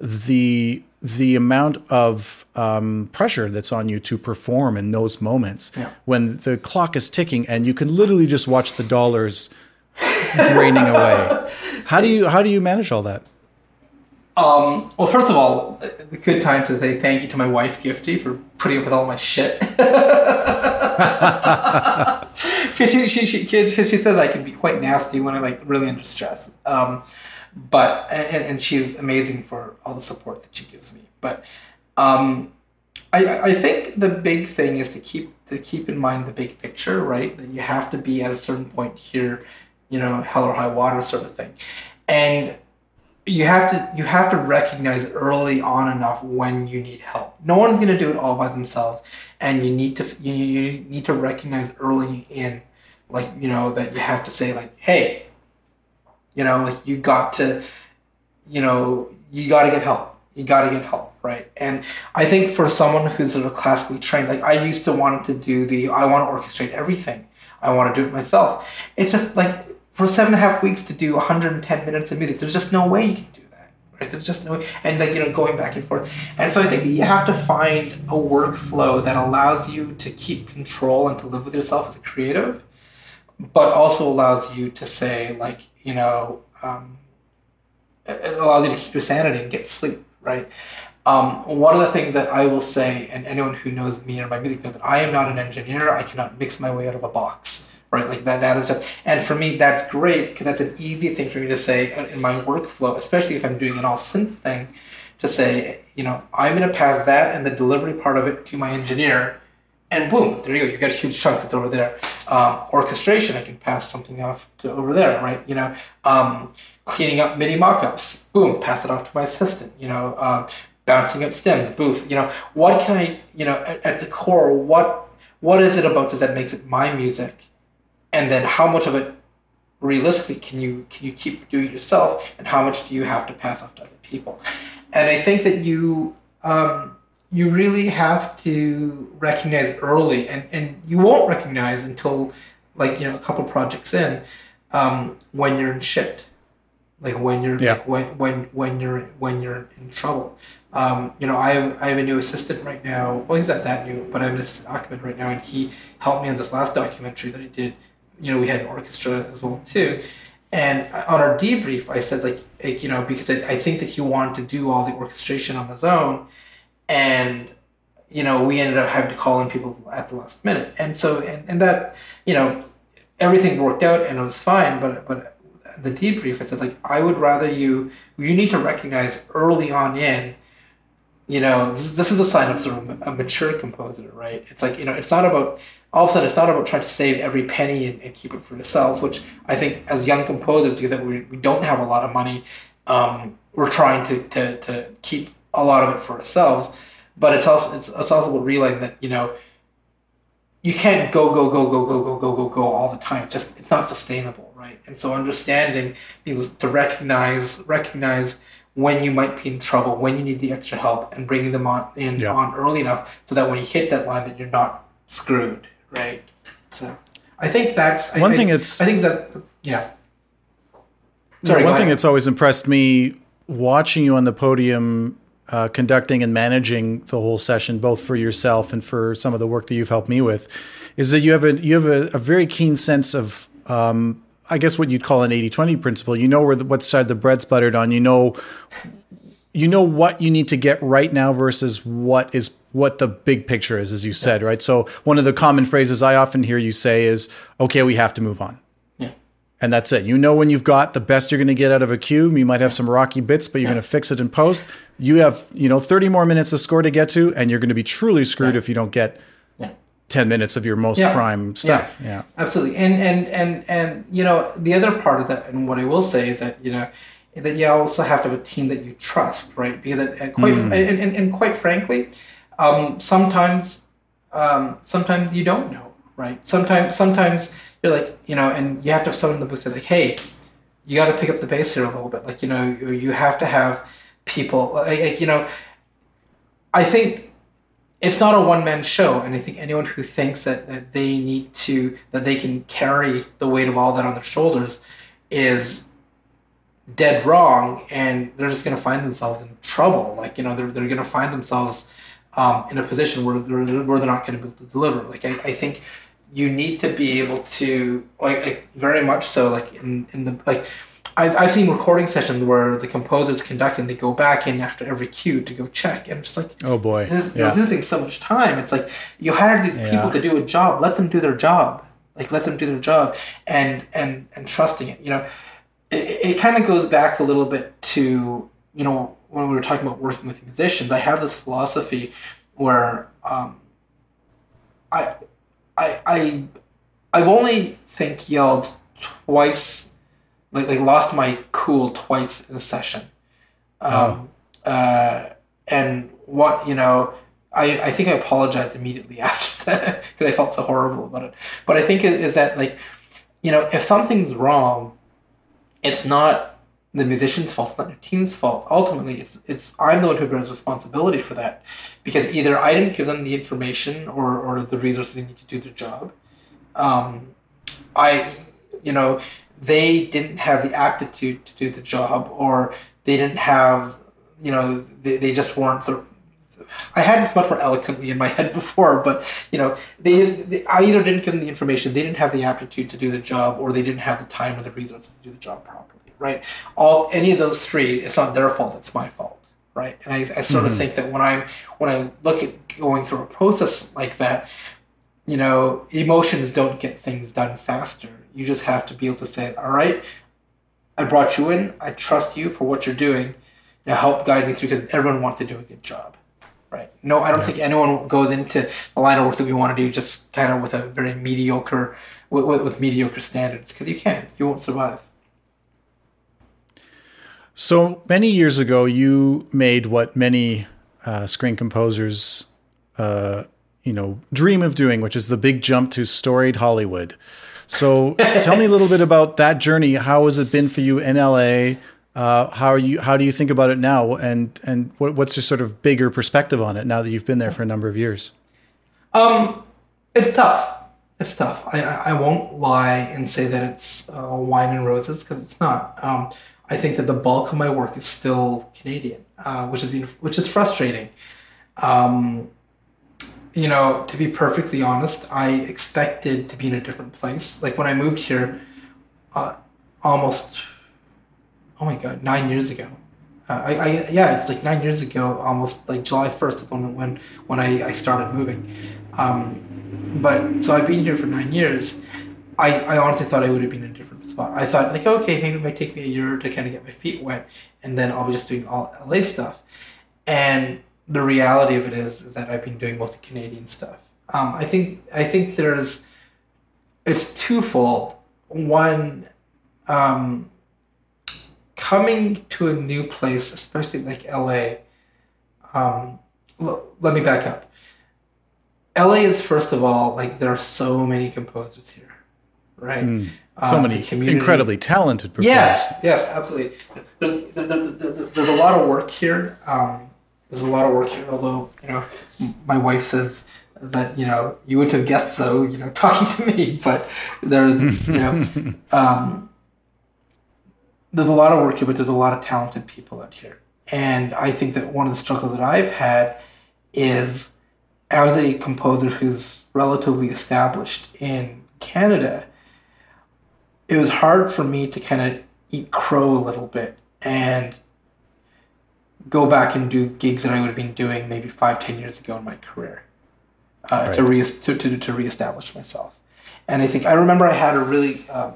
the the amount of um, pressure that's on you to perform in those moments yeah. when the clock is ticking and you can literally just watch the dollars draining away? How do you how do you manage all that? Um, well, first of all, it's a good time to say thank you to my wife, Gifty, for putting up with all my shit. Because she she she, cause she says I can be quite nasty when I'm like really under stress. Um, but and, and she's amazing for all the support that she gives me. But um, I I think the big thing is to keep to keep in mind the big picture, right? That you have to be at a certain point here. You know, hell or high water sort of thing, and you have to you have to recognize early on enough when you need help. No one's going to do it all by themselves, and you need to you, you need to recognize early in, like you know that you have to say like, hey, you know, like you got to, you know, you got to get help. You got to get help, right? And I think for someone who's sort of classically trained, like I used to want to do the I want to orchestrate everything. I want to do it myself. It's just like. For seven and a half weeks to do one hundred ten minutes of music, there's just no way you can do that, Right? There's just no, and like, you know, going back and forth. And so I think that you have to find a workflow that allows you to keep control and to live with yourself as a creative, but also allows you to say, like, you know, um, it allows you to keep your sanity and get sleep, right? Um, one of the things that I will say, and anyone who knows me or my music knows that I am not an engineer. I cannot mix my way out of a box, right? Like that, that is just, and for me, that's great because that's an easy thing for me to say in my workflow, especially if I'm doing an all synth thing, to say, you know, I'm going to pass that and the delivery part of it to my engineer, and boom, there you go. You've got a huge chunk that's over there. Um, orchestration, I can pass something off to over there, right? You know, um, cleaning up MIDI mockups, boom, pass it off to my assistant, you know, um, bouncing up stems, boof, you know, what can I, you know, at, at the core, what what is it about this that makes it my music? And then how much of it realistically can you can you keep doing yourself, and how much do you have to pass off to other people? And I think that you um, you really have to recognize early, and, and you won't recognize until, like, you know, a couple projects in, um, when you're in shit. Like when you're yeah. like when when when you're when you're in trouble, um, you know I have I have a new assistant right now. Well, he's not that new, but I have an assistant document right now, and he helped me on this last documentary that I did. You know, we had an orchestra as well too, and on our debrief, I said like, like you know because I, I think that he wanted to do all the orchestration on his own, and you know we ended up having to call in people at the last minute, and so and, and that you know everything worked out and it was fine, but but. The debrief, I said, like, I would rather you, you need to recognize early on in, you know, this, this is a sign of sort of a mature composer, right? It's like, you know, it's not about, all of a sudden, it's not about trying to save every penny and, and keep it for yourself, which I think as young composers, because we, we don't have a lot of money, um, we're trying to, to, to keep a lot of it for ourselves. But it's also, it's, it's also realizing that, you know, you can't go, go, go, go, go, go, go, go, go all the time. It's just, it's not sustainable, right? And so understanding means to recognize, recognize when you might be in trouble, when you need the extra help, and bringing them on in yeah. on early enough so that when you hit that line that you're not screwed, right? So I think that's... I, one I, thing it's... I think that, yeah. Sorry, one thing that's always impressed me, watching you on the podium... Uh, conducting and managing the whole session, both for yourself and for some of the work that you've helped me with, is that you have a you have a, a very keen sense of, um, I guess, what you'd call an eighty-twenty principle. You know where the, what side the bread's buttered on. You know, you know what you need to get right now versus what is what the big picture is, as you said, yeah. right? So one of the common phrases I often hear you say is, "Okay, we have to move on." And that's it. You know when you've got the best you're going to get out of a cue. You might have some rocky bits, but you're yeah. going to fix it in post. You have, you know, thirty more minutes of score to get to, and you're going to be truly screwed yeah. if you don't get yeah. ten minutes of your most yeah. prime stuff. Yeah. yeah, absolutely. And and and and you know, the other part of that, and what I will say is that you know that you also have to have a team that you trust, right? Because and quite mm. and, and, and quite frankly, um, sometimes um, sometimes you don't know, right? Sometimes sometimes. You're like, you know, and you have to have someone in the booth that's like, hey, you got to pick up the bass here a little bit. Like, you know, you have to have people, like, you know, I think it's not a one-man show. And I think anyone who thinks that, that they need to, that they can carry the weight of all that on their shoulders is dead wrong. And they're just going to find themselves in trouble. Like, you know, they're, they're going to find themselves um, in a position where they're, where they're not going to be able to deliver. Like, I, I think... You need to be able to, like, like very much so, like, in, in the, like, I've, I've seen recording sessions where the composer's conducting, they go back in after every cue to go check. And I'm just like, oh boy, they're, yeah. they're losing so much time. It's like, you hire these yeah. people to do a job, let them do their job. Like, let them do their job and, and, and trusting it. You know, it, it kind of goes back a little bit to, you know, when we were talking about working with musicians, I have this philosophy where um, I... I, I, I've only think yelled twice, like, like lost my cool twice in a session. Um, oh. uh, and what, you know, I, I think I apologized immediately after that because I felt so horrible about it. But I think it is that, like, you know, if something's wrong, it's not the musician's fault, it's not your team's fault. Ultimately, it's, it's, I'm the one who bears responsibility for that, because either I didn't give them the information or, or the resources they need to do their job. Um, I, you know, they didn't have the aptitude to do the job, or they didn't have, you know, they, they just weren't the, I had this much more eloquently in my head before, but, you know, they, they I either didn't give them the information, they didn't have the aptitude to do the job, or they didn't have the time or the resources to do the job properly, right? All, any of those three, it's not their fault, it's my fault, right? And I, I sort mm-hmm. of think that when I when I look at going through a process like that, you know, emotions don't get things done faster. You just have to be able to say, all right, I brought you in, I trust you for what you're doing, now help guide me through, because everyone wants to do a good job. Right. No, I don't yeah. think anyone goes into the line of work that we want to do just kind of with a very mediocre, with, with, with mediocre standards, because you can't. You won't survive. So many years ago, you made what many uh, screen composers, uh, you know, dream of doing, which is the big jump to storied Hollywood. So tell me a little bit about that journey. How has it been for you in L A? Uh, how are you? How do you think about it now? And and what, what's your sort of bigger perspective on it now that you've been there for a number of years? Um, it's tough. It's tough. I, I won't lie and say that it's uh, wine and roses, because it's not. Um, I think that the bulk of my work is still Canadian, uh, which is which is frustrating. Um, you know, to be perfectly honest, I expected to be in a different place. Like when I moved here, uh, almost. Oh my God, nine years ago. Uh, I, I yeah, it's like nine years ago, almost like July first is when when, when I, I started moving. Um, but so I've been here for nine years. I, I honestly thought I would have been in a different spot. I thought like, okay, maybe it might take me a year to kind of get my feet wet, and then I'll be just doing all L A stuff. And the reality of it is, is that I've been doing mostly Canadian stuff. Um, I think I think there's, it's twofold. One, um, coming to a new place, especially like L A, um, l- let me back up. L A is, first of all, like there are so many composers here, right? Mm, so um, many incredibly talented performers. Yes, yes, absolutely. There's, there, there, there, there's a lot of work here. Um, there's a lot of work here, although, you know, my wife says that, you know, you wouldn't have guessed so, you know, talking to me, but there's, you know... Um, There's a lot of work here, but there's a lot of talented people out here. And I think that one of the struggles that I've had is, as a composer who's relatively established in Canada, it was hard for me to kind of eat crow a little bit and go back and do gigs that I would have been doing maybe five, ten years ago in my career uh, right. to, re- to, to, to reestablish myself. And I think I remember I had a really... Um,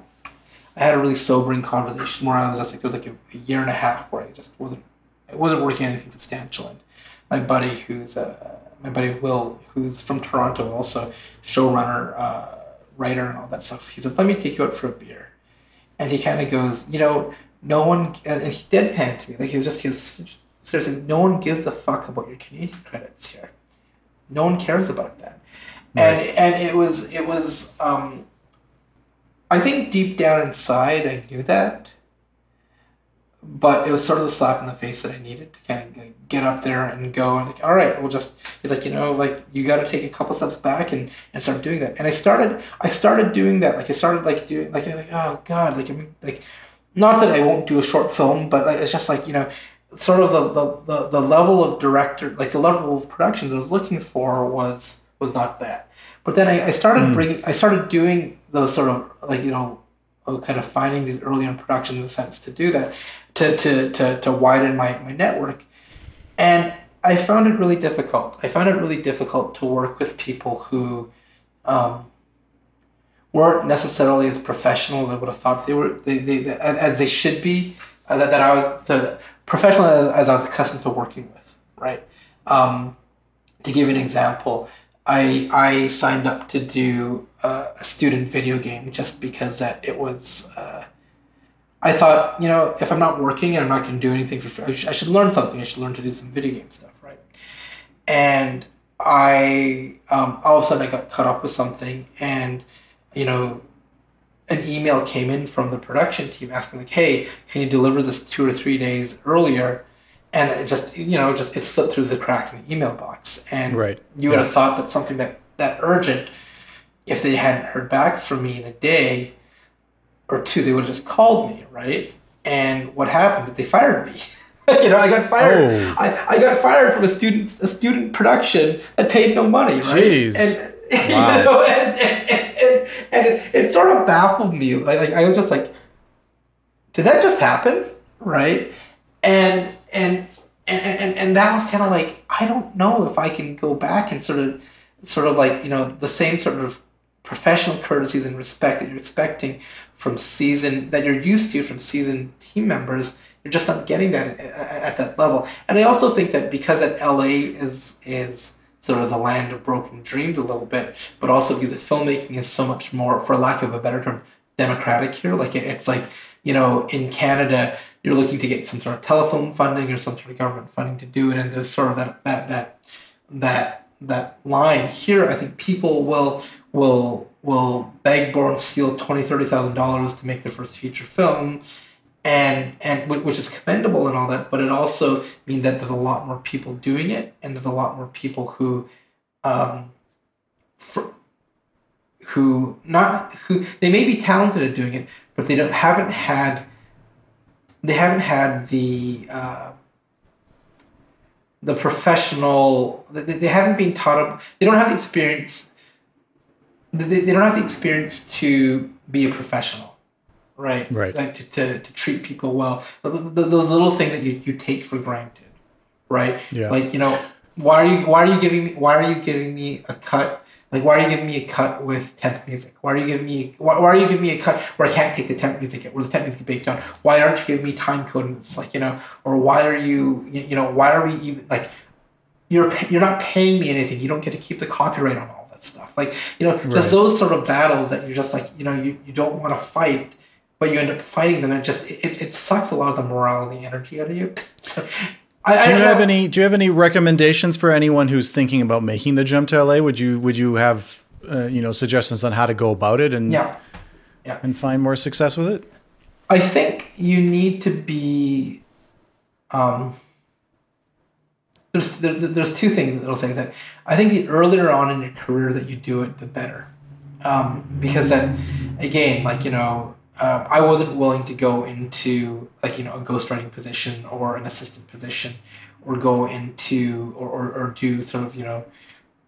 I had a really sobering conversation where I was just like, there was like a, a year and a half where I just wasn't, I wasn't working anything substantial. And my buddy who's, uh, my buddy Will, who's from Toronto, also showrunner, uh, writer and all that stuff. He said, let me take you out for a beer. And he kind of goes, you know, no one, and he deadpanned to me. Like he was just, he was seriously, no one gives a fuck about your Canadian credits here. No one cares about that. Right. And, and it was, it was, um, I think deep down inside I knew that, but it was sort of the slap in the face that I needed to kind of get up there and go and like, all right, we'll just like, you know, like you got to take a couple steps back and, and start doing that. And I started, I started doing that. Like I started like doing like, like oh God, like, I mean, like not that I won't do a short film, but like, it's just like, you know, sort of the, the, the, the level of director, like the level of production that I was looking for was, was not that. But then I, I started mm. bringing, I started doing those sort of like, you know, kind of finding these earlier productions in the sense to do that, to to to, to widen my, my network. And I found it really difficult. I found it really difficult to work with people who um, weren't necessarily as professional as I would have thought they were, they, they, they as, as they should be, uh, that, that I was sort of professional as, as I was accustomed to working with, right? Um, to give you an example, I I signed up to do uh, a student video game just because that it was, uh, I thought, you know, if I'm not working and I'm not going to do anything for free, I, sh- I should learn something. I should learn to do some video game stuff, right? And I, um, all of a sudden I got caught up with something and, you know, an email came in from the production team asking like, hey, can you deliver this two or three days earlier? And it just, you know, just it slipped through the cracks in the email box. And right. you would yeah. have thought that something that, that urgent, if they hadn't heard back from me in a day or two, they would have just called me, right? And what happened? They fired me. You know, I got fired. Oh. I, I got fired from a student a student production that paid no money, right? Jeez. And, wow. You know, and, and, and, and, and it, it sort of baffled me. Like, like I was just like, did that just happen? Right? And and and and, and that was kind of like, I don't know if I can go back and sort of sort of like, you know, the same sort of professional courtesies and respect that you're expecting from season, that you're used to from season team members. You're just not getting that at that level. And I also think that because that L A is is sort of the land of broken dreams a little bit, but also because the filmmaking is so much more, for lack of a better term, democratic here. Like, it's like, you know, in Canada, you're looking to get some sort of telefilm funding or some sort of government funding to do it, and there's sort of that that that that that line here. I think people will will will beg, borrow, and steal twenty, thirty thousand dollars to make their first feature film. And and which is commendable and all that, but it also means that there's a lot more people doing it, and there's a lot more people who, um, for, who not who they may be talented at doing it, but they don't haven't had, they haven't had the uh, the professional. They, they haven't been taught up. They don't have the experience. They they don't have the experience to be a professional. Right, right. Like to, to, to treat people well. The, the, the little thing that you, you take for granted, right? Yeah. Like, you know, why are you why are you giving me why are you giving me a cut? Like, why are you giving me a cut with temp music? Why are you giving me why, why are you giving me a cut where I can't take the temp music where the temp music is baked down? Why aren't you giving me time code? And it's like, you know, or why are you you know why are we even like you're you're not paying me anything? You don't get to keep the copyright on all that stuff. Like, you know, just right. Those sort of battles that you're just like, you know, you, you don't want to fight. But you end up fighting them, and it just it, it sucks a lot of the morale and the energy out of you. So, I, do you I, have I, any Do you have any recommendations for anyone who's thinking about making the jump to L A? Would you Would you have uh, you know suggestions on how to go about it and yeah. Yeah. and find more success with it? I think you need to be. Um, there's there, there's two things that'll say that. I think the earlier on in your career that you do it, the better, um, because that again, like you know. Um, I wasn't willing to go into like you know a ghostwriting position or an assistant position, or go into or, or, or do sort of you know,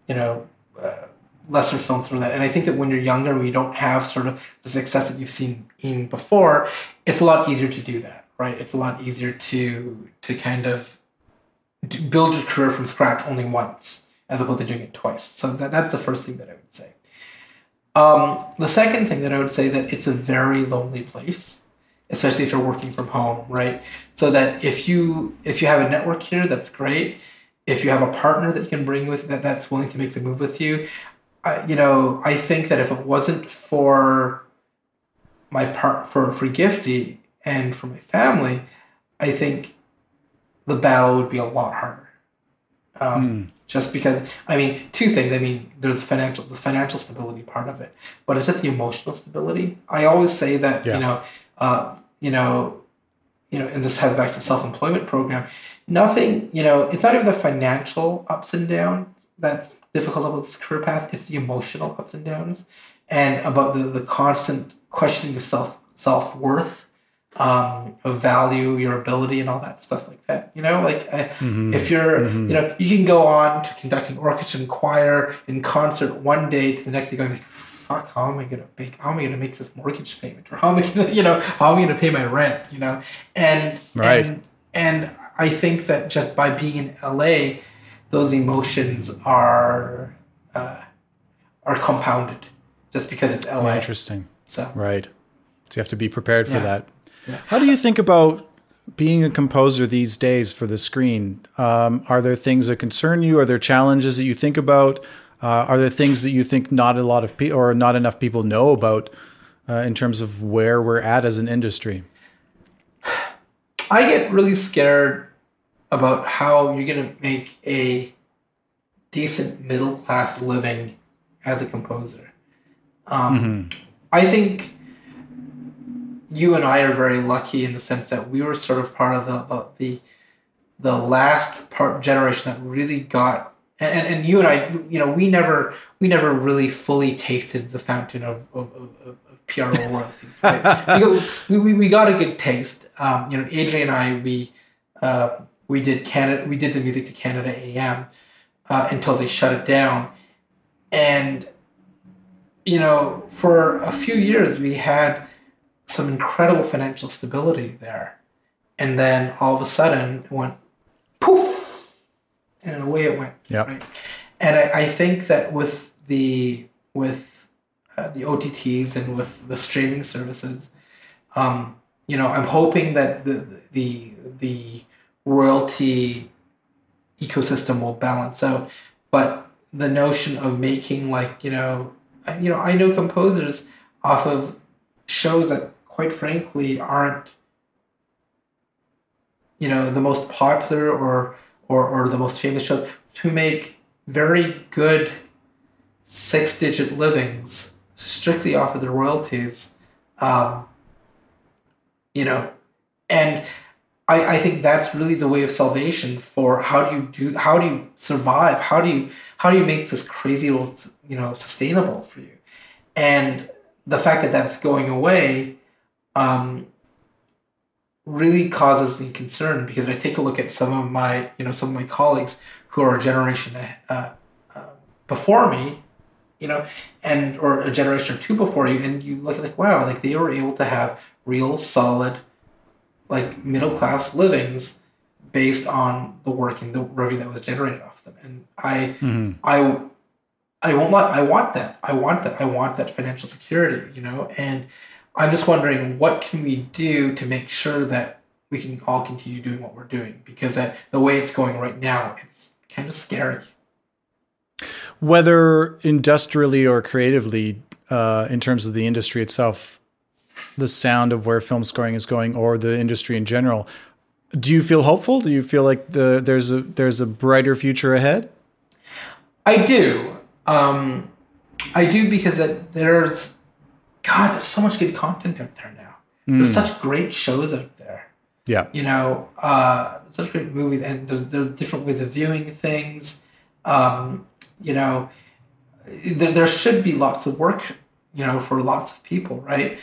you know, uh, lesser films through that. And I think that when you're younger, we don't have sort of the success that you've seen in before. It's a lot easier to do that, right? It's a lot easier to to kind of build your career from scratch only once, as opposed to doing it twice. So that, that's the first thing that I would say. Um, the second thing that I would say that it's a very lonely place, especially if you're working from home, right? So that if you if you have a network here, that's great. If you have a partner that you can bring with that that's willing to make the move with you, I, you know, I think that if it wasn't for my part for for Gifty and for my family, I think the battle would be a lot harder. Um, mm. Just because, I mean, two things. I mean, there's the financial, the financial stability part of it, but it's just the emotional stability. I always say that, yeah. you know, uh, you know, you know, and this ties back to the self-employment program. Nothing, you know, it's not even the financial ups and downs that's difficult about this career path. It's the emotional ups and downs, and about the, the constant questioning of self self worth, um, of value, your ability, and all that stuff like that. You know, like uh, mm-hmm. if you're, mm-hmm. you know, you can go on to conducting orchestra and choir in concert one day to the next day going like, fuck, how am I gonna make? How am I gonna make this mortgage payment? Or how am I gonna, you know, how am I gonna pay my rent? You know, and right. and and I think that just by being in L A, those emotions are uh, are compounded just because it's L A. Oh, interesting. So right, so you have to be prepared for yeah. that. How do you think about being a composer these days for the screen? Um, are there things that concern you? Are there challenges that you think about? Uh, are there things that you think not a lot of people or not enough people know about uh, in terms of where we're at as an industry? I get really scared about how you're going to make a decent middle-class living as a composer. Um, mm-hmm. I think... You and I are very lucky in the sense that we were sort of part of the uh, the the last part generation that really got and, and you and I you know we never we never really fully tasted the fountain of of, of, of P R O royalties. Right? we, we we got a good taste. Um, you know, Adrian and I we Uh, we did Canada. We did the music to Canada A M uh, until they shut it down. And, you know, for a few years, we had some incredible financial stability there. And then all of a sudden, it went poof, and away it went. Yep. Right? And I, I think that with the with uh, the O T Ts and with the streaming services, um, you know, I'm hoping that the the the royalty ecosystem will balance out. But the notion of making, like, you know, you know, I know composers off of shows that, quite frankly, aren't, you know, the most popular or or, or the most famous shows, to make very good six-digit livings strictly off of their royalties, um, you know, and I, I think that's really the way of salvation for how do you do, how do you survive, how do you how do you make this crazy old, you know, sustainable for you, and the fact that that's going away, um, really causes me concern, because I take a look at some of my, you know, some of my colleagues who are a generation uh, uh, before me, you know, and or a generation or two before you, and you look like, wow, like they were able to have real solid, like, middle class livings based on the work and the revenue that was generated off them. And I, mm-hmm. I, I won't lie, I want that. I want that. I want that financial security, you know. And I'm just wondering, what can we do to make sure that we can all continue doing what we're doing? Because that, the way it's going right now, it's kind of scary. Whether industrially or creatively, uh, in terms of the industry itself, the sound of where film scoring is going, or the industry in general, do you feel hopeful? Do you feel like the there's a there's a brighter future ahead? I do. Um, I do, because that there's, God, there's so much good content out there now. Mm. There's such great shows out there. Yeah. You know, uh, such great movies, and there's, there's different ways of viewing things. Um, you know, there, there should be lots of work, you know, for lots of people, right?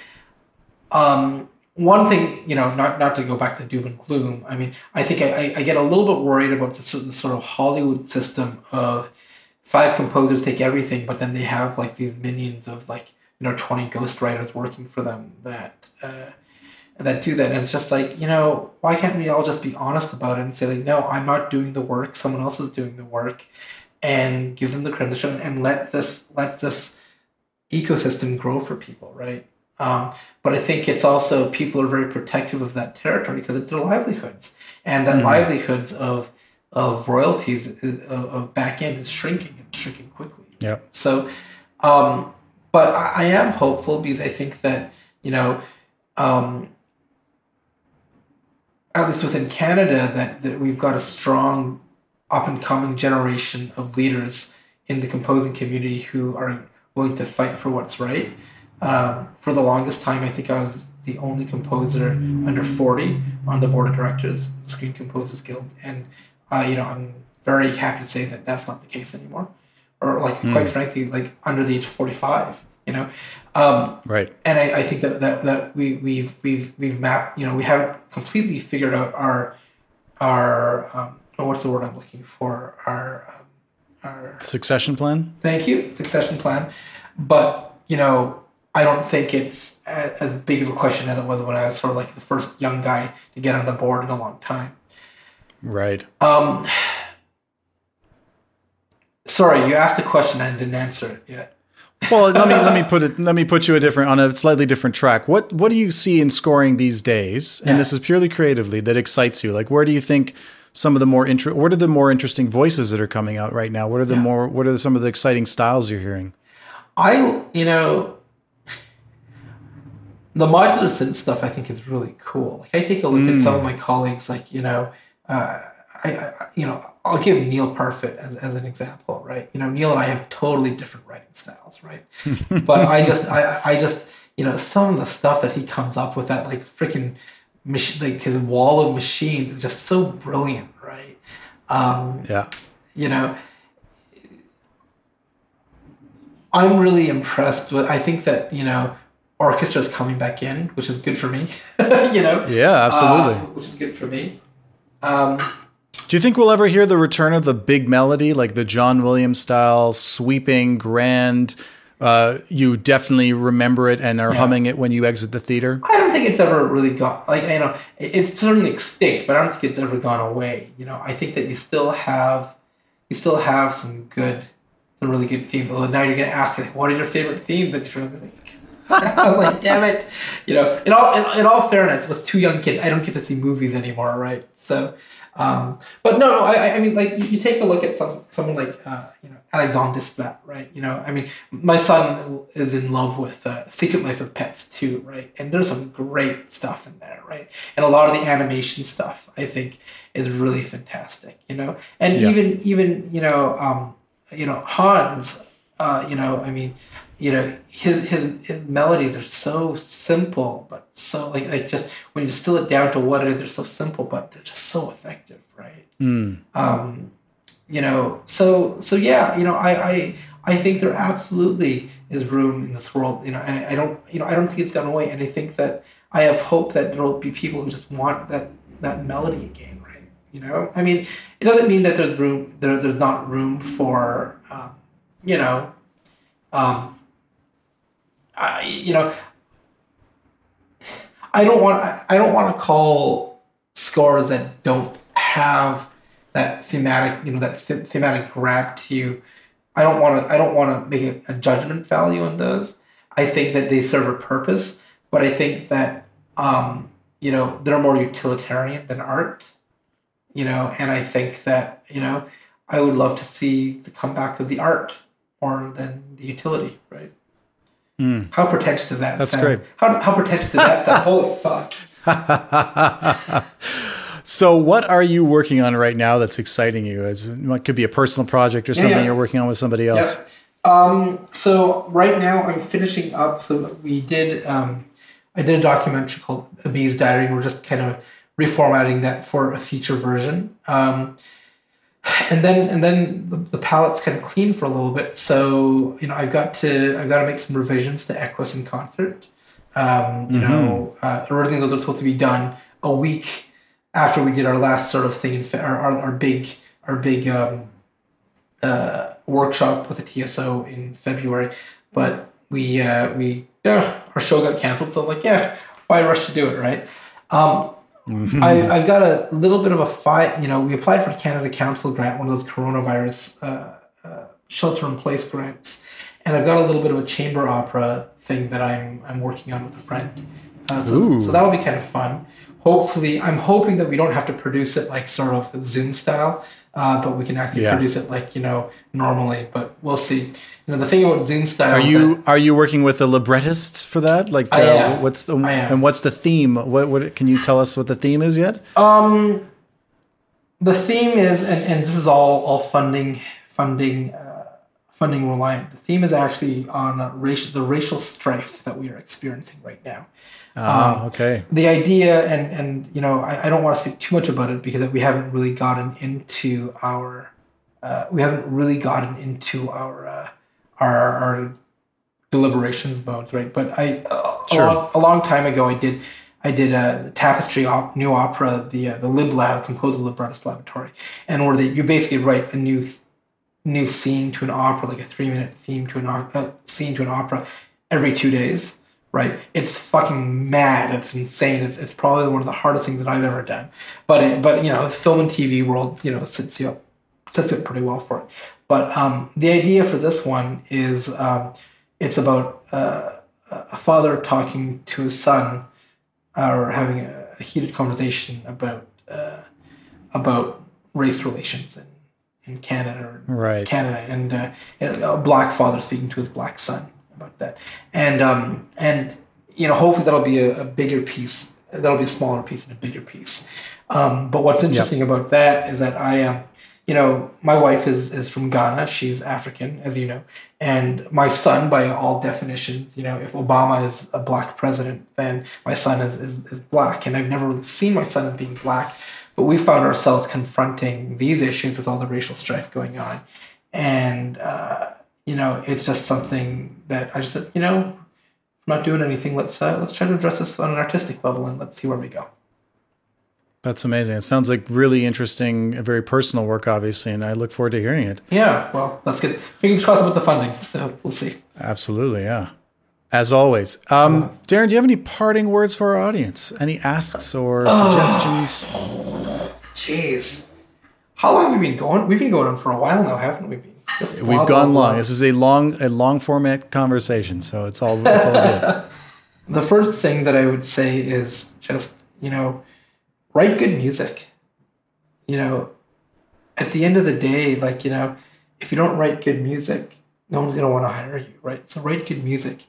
Um, one thing, you know, not, not to go back to doom and gloom, I mean, I think I, I get a little bit worried about the sort, of, the sort of Hollywood system of five composers take everything, but then they have, like, these minions of, like, you know, twenty ghostwriters working for them that uh, that do that. And it's just like, you know, why can't we all just be honest about it and say, like, no, I'm not doing the work, someone else is doing the work, and give them the credit and let this let this ecosystem grow for people, right? Um, but I think it's also, people are very protective of that territory because it's their livelihoods, and that mm-hmm. livelihoods of of royalties is, of, of back end is shrinking and shrinking quickly. Yeah. So, um, but I am hopeful, because I think that, you know, um, at least within Canada, that, that we've got a strong up and coming generation of leaders in the composing community who are willing to fight for what's right. Um, for the longest time, I think I was the only composer under forty on the board of directors, the Screen Composers Guild, and uh, you know, I'm very happy to say that that's not the case anymore, or, like, mm. quite frankly, like, under the age of forty-five, you know, um, right? And I, I think that, that that we we've we've we've mapped, you know, we haven't completely figured out our our um, oh, what's the word I'm looking for? Our um, our succession plan. Thank you, succession plan, but, you know, I don't think it's as big of a question as it was when I was sort of, like, the first young guy to get on the board in a long time. Right. Um, sorry, you asked a question and didn't answer it yet. Well, let me let me put it let me put you a different on a slightly different track. What what do you see in scoring these days? And yeah. This is purely creatively, that excites you. Like, where do you think some of the more inter- what are the more interesting voices that are coming out right now? What are the yeah. more what are some of the exciting styles you're hearing? I you know. The modular synth stuff, I think, is really cool. Like, I take a look mm. at some of my colleagues, like, you know, uh, I, I, you know, I'll give Neil Parfit as, as an example, right? You know, Neil and I have totally different writing styles, right? But I just, I, I just, you know, some of the stuff that he comes up with, that, like, freaking, mach- like, his wall of machine is just so brilliant, right? Um, yeah. You know, I'm really impressed with, I think that, you know, orchestra is coming back in, which is good for me, you know? Yeah, absolutely. Uh, which is good for me. Um, Do you think we'll ever hear the return of the big melody, like the John Williams style, sweeping, grand, uh, you definitely remember it and are yeah. humming it when you exit the theater? I don't think it's ever really gone, like, you know, it's certainly extinct, but I don't think it's ever gone away. You know, I think that you still have, you still have some good, some really good themes. Although now you're going to ask, like, what is your favorite theme? That you're like, I'm like, damn it. You know, in all, in, in all fairness, with two young kids, I don't get to see movies anymore, right? So, um, but no, no, I, I mean, like, you, you take a look at some, someone like, uh, you know, Alexandre Desplat, right? You know, I mean, my son is in love with uh, Secret Life of Pets too, right? And there's some great stuff in there, right? And a lot of the animation stuff, I think, is really fantastic, you know? And yeah. even, even, you know, um, you know, Hans, uh, you know, I mean, you know, his, his his melodies are so simple, but so, like, like just when you distill it down to what it is, they're so simple, but they're just so effective, right? Mm. Um, you know, so, so yeah, you know, I, I, I think there absolutely is room in this world, you know, and I don't, you know, I don't think it's gone away. And I think that I have hope that there will be people who just want that, that melody again, right? You know, I mean, it doesn't mean that there's room, there, there's not room for, um, you know, um, I, you know, I don't want I don't want to call scores that don't have that thematic, you know, that thematic grab to you. I don't want to I don't want to make a judgment value on those. I think that they serve a purpose, but I think that um, you know, they're more utilitarian than art. You know, and I think that, you know, I would love to see the comeback of the art more than the utility, right? Mm. How pretentious does that That's sound? Great. How, how pretentious does that sound? Holy fuck. So what are you working on right now that's exciting you? It's, it could be a personal project or something yeah, yeah. you're working on with somebody else. Yeah. Um, so right now I'm finishing up. So we did, um, I did a documentary called A Bee's Diary. And we're just kind of reformatting that for a feature version. Um, And then, and then the, the palette's kind of clean for a little bit. So, you know, I've got to, I've got to make some revisions to Equus in Concert. Um, you mm-hmm. know, uh, originally those were supposed to be done a week after we did our last sort of thing, in fa- our, our our big, our big um, uh, workshop with the T S O in February. But we, uh, we, uh, our show got canceled. So I'm like, yeah, why rush to do it, right? Um, Mm-hmm. I, I've got a little bit of a fight. You know, we applied for a Canada Council grant, one of those coronavirus uh, uh, shelter-in-place grants, and I've got a little bit of a chamber opera thing that I'm I'm working on with a friend. Uh, so, so that'll be kind of fun. Hopefully, I'm hoping that we don't have to produce it like sort of Zoom style, uh, but we can actually yeah. produce it like, you know, normally. But we'll see. You know, the thing about Zoom style. Are you that, are you working with a librettist for that? Like, I uh, am. what's the I am. and what's the theme? What what can you tell us what the theme is yet? Um, the theme is, and, and this is all all funding funding uh, funding reliant. The theme is actually on uh, racial the racial strife that we are experiencing right now. Ah, um, okay. The idea, and, and you know, I, I don't want to speak too much about it because we haven't really gotten into our, uh, we haven't really gotten into our uh, our, our deliberations mode, right? But I uh, sure. a, long, a long time ago, I did I did a the tapestry op, new opera, the uh, the Lib Lab, Composer Librettist Laboratory, and where they you basically write a new new scene to an opera, like a three minute theme to an uh, scene to an opera, every two days. Right, it's fucking mad. It's insane. It's it's probably one of the hardest things that I've ever done. But it, but you know, the film and T V world, you know, sets you up, sets it pretty well for it. But um, the idea for this one is um, it's about uh, a father talking to his son, uh, or having a, a heated conversation about uh, about race relations in, in Canada, or right. Canada, and uh, a black father speaking to his black son about that. And um and you know, hopefully that'll be a, a bigger piece, that'll be a smaller piece and a bigger piece. Um but what's interesting yep. about that is that I um you know, my wife is is from Ghana. She's African, as you know, and my son, by all definitions, you know, if Obama is a black president, then my son is is, is black, and I've never really seen my son as being black, but we found ourselves confronting these issues with all the racial strife going on. And uh you know, it's just something that I just said, you know, I'm not doing anything. Let's uh, let's try to address this on an artistic level, and let's see where we go. That's amazing. It sounds like really interesting, very personal work, obviously, and I look forward to hearing it. Yeah, well, that's good. Fingers crossed about the funding, so we'll see. Absolutely, yeah. As always. Um, Darren, do you have any parting words for our audience? Any asks or oh, suggestions? Jeez. How long have we been going? We've been going on for a while now, haven't we? We've blah, gone blah, long. Blah. This is a long a long format conversation, so it's all, it's all good. The first thing that I would say is just, you know, write good music. You know, at the end of the day, like, you know, if you don't write good music, no one's going to want to hire you, right? So write good music.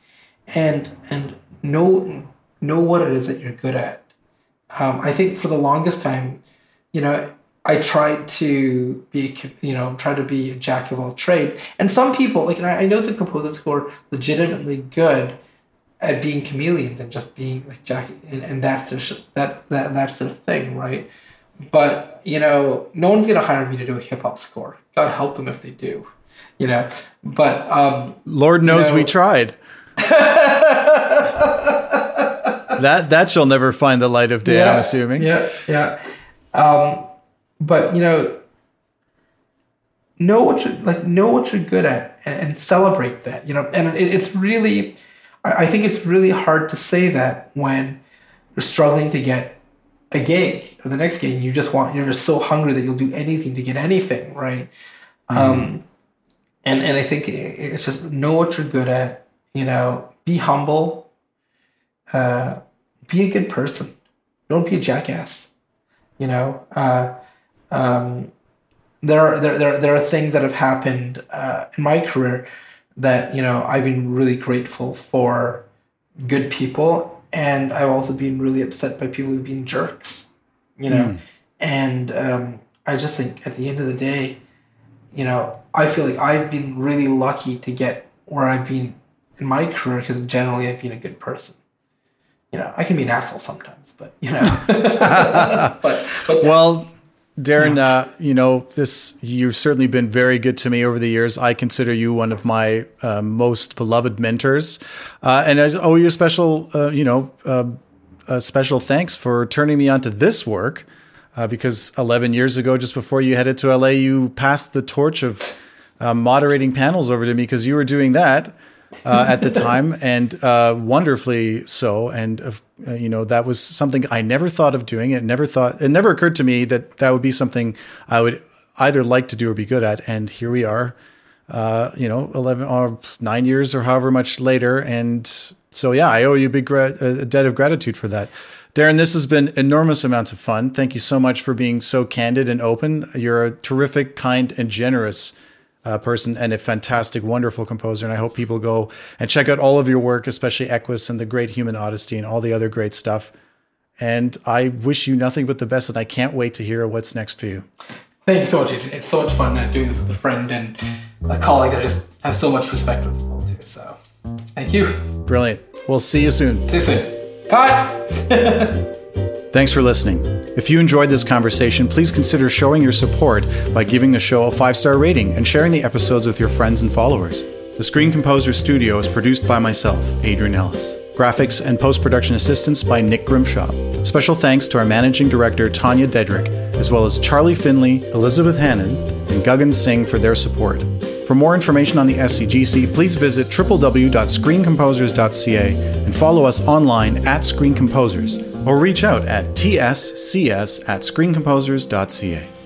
And and know know what it is that you're good at. Um, I think for the longest time, you know, I tried to be you know try to be a jack of all trades. And some people, like, and I, I know some composers who are legitimately good at being chameleons and just being like jack, and, and that's their sh- that that that's their thing, right? But you know, no one's gonna hire me to do a hip hop score. God help them if they do, you know. But um, Lord knows you know, we tried. that that shall never find the light of day, yeah, I'm assuming. Yeah, yeah. Um, but you know, know what you like, know what you're good at, and, and celebrate that. You know, and it, it's really, I, I think it's really hard to say that when you're struggling to get a gig or the next gig, and you just want, you're just so hungry that you'll do anything to get anything, right? Mm. Um, and and I think it, it's just know what you're good at. You know, be humble, uh, be a good person. Don't be a jackass. You know, uh, um, there are, there, there, there are things that have happened uh, in my career that, you know, I've been really grateful for good people. And I've also been really upset by people who've been jerks, you know. Mm. And um, I just think at the end of the day, you know, I feel like I've been really lucky to get where I've been in my career, because generally I've been a good person. You know, I can be an asshole sometimes, but you know. but, but well, Darren, yeah. uh, you know, this you've certainly been very good to me over the years. I consider you one of my uh, most beloved mentors, uh, and I owe you a special, uh, you know, uh, a special thanks for turning me onto this work, uh, because eleven years ago, just before you headed to L A, you passed the torch of uh, moderating panels over to me because you were doing that. uh, at the time, and uh, wonderfully so. And, uh, you know, that was something I never thought of doing. It never thought, it never occurred to me that that would be something I would either like to do or be good at. And here we are, uh, you know, eleven or nine years or however much later. And so, yeah, I owe you a big gra- a debt of gratitude for that. Darren, this has been enormous amounts of fun. Thank you so much for being so candid and open. You're a terrific, kind, and generous Uh, person and a fantastic, wonderful composer. And I hope people go and check out all of your work, especially Equus and The Great Human Odyssey and all the other great stuff. And I wish you nothing but the best. And I can't wait to hear what's next for you. Thank you so much, Adrian. It's so much fun doing this with a friend and a colleague that I just have so much respect with all too. So thank you. Brilliant. We'll see you soon. See you soon. Bye. Thanks for listening. If you enjoyed this conversation, please consider showing your support by giving the show a five-star rating and sharing the episodes with your friends and followers. The Screen Composer Studio is produced by myself, Adrian Ellis. Graphics and post-production assistance by Nick Grimshaw. Special thanks to our managing director, Tanya Dedrick, as well as Charlie Finley, Elizabeth Hannon, and Gagan Singh for their support. For more information on the S C G C, please visit w w w dot screen composers dot c a and follow us online at Screen Composers, or reach out at t s c s at screen composers dot c a.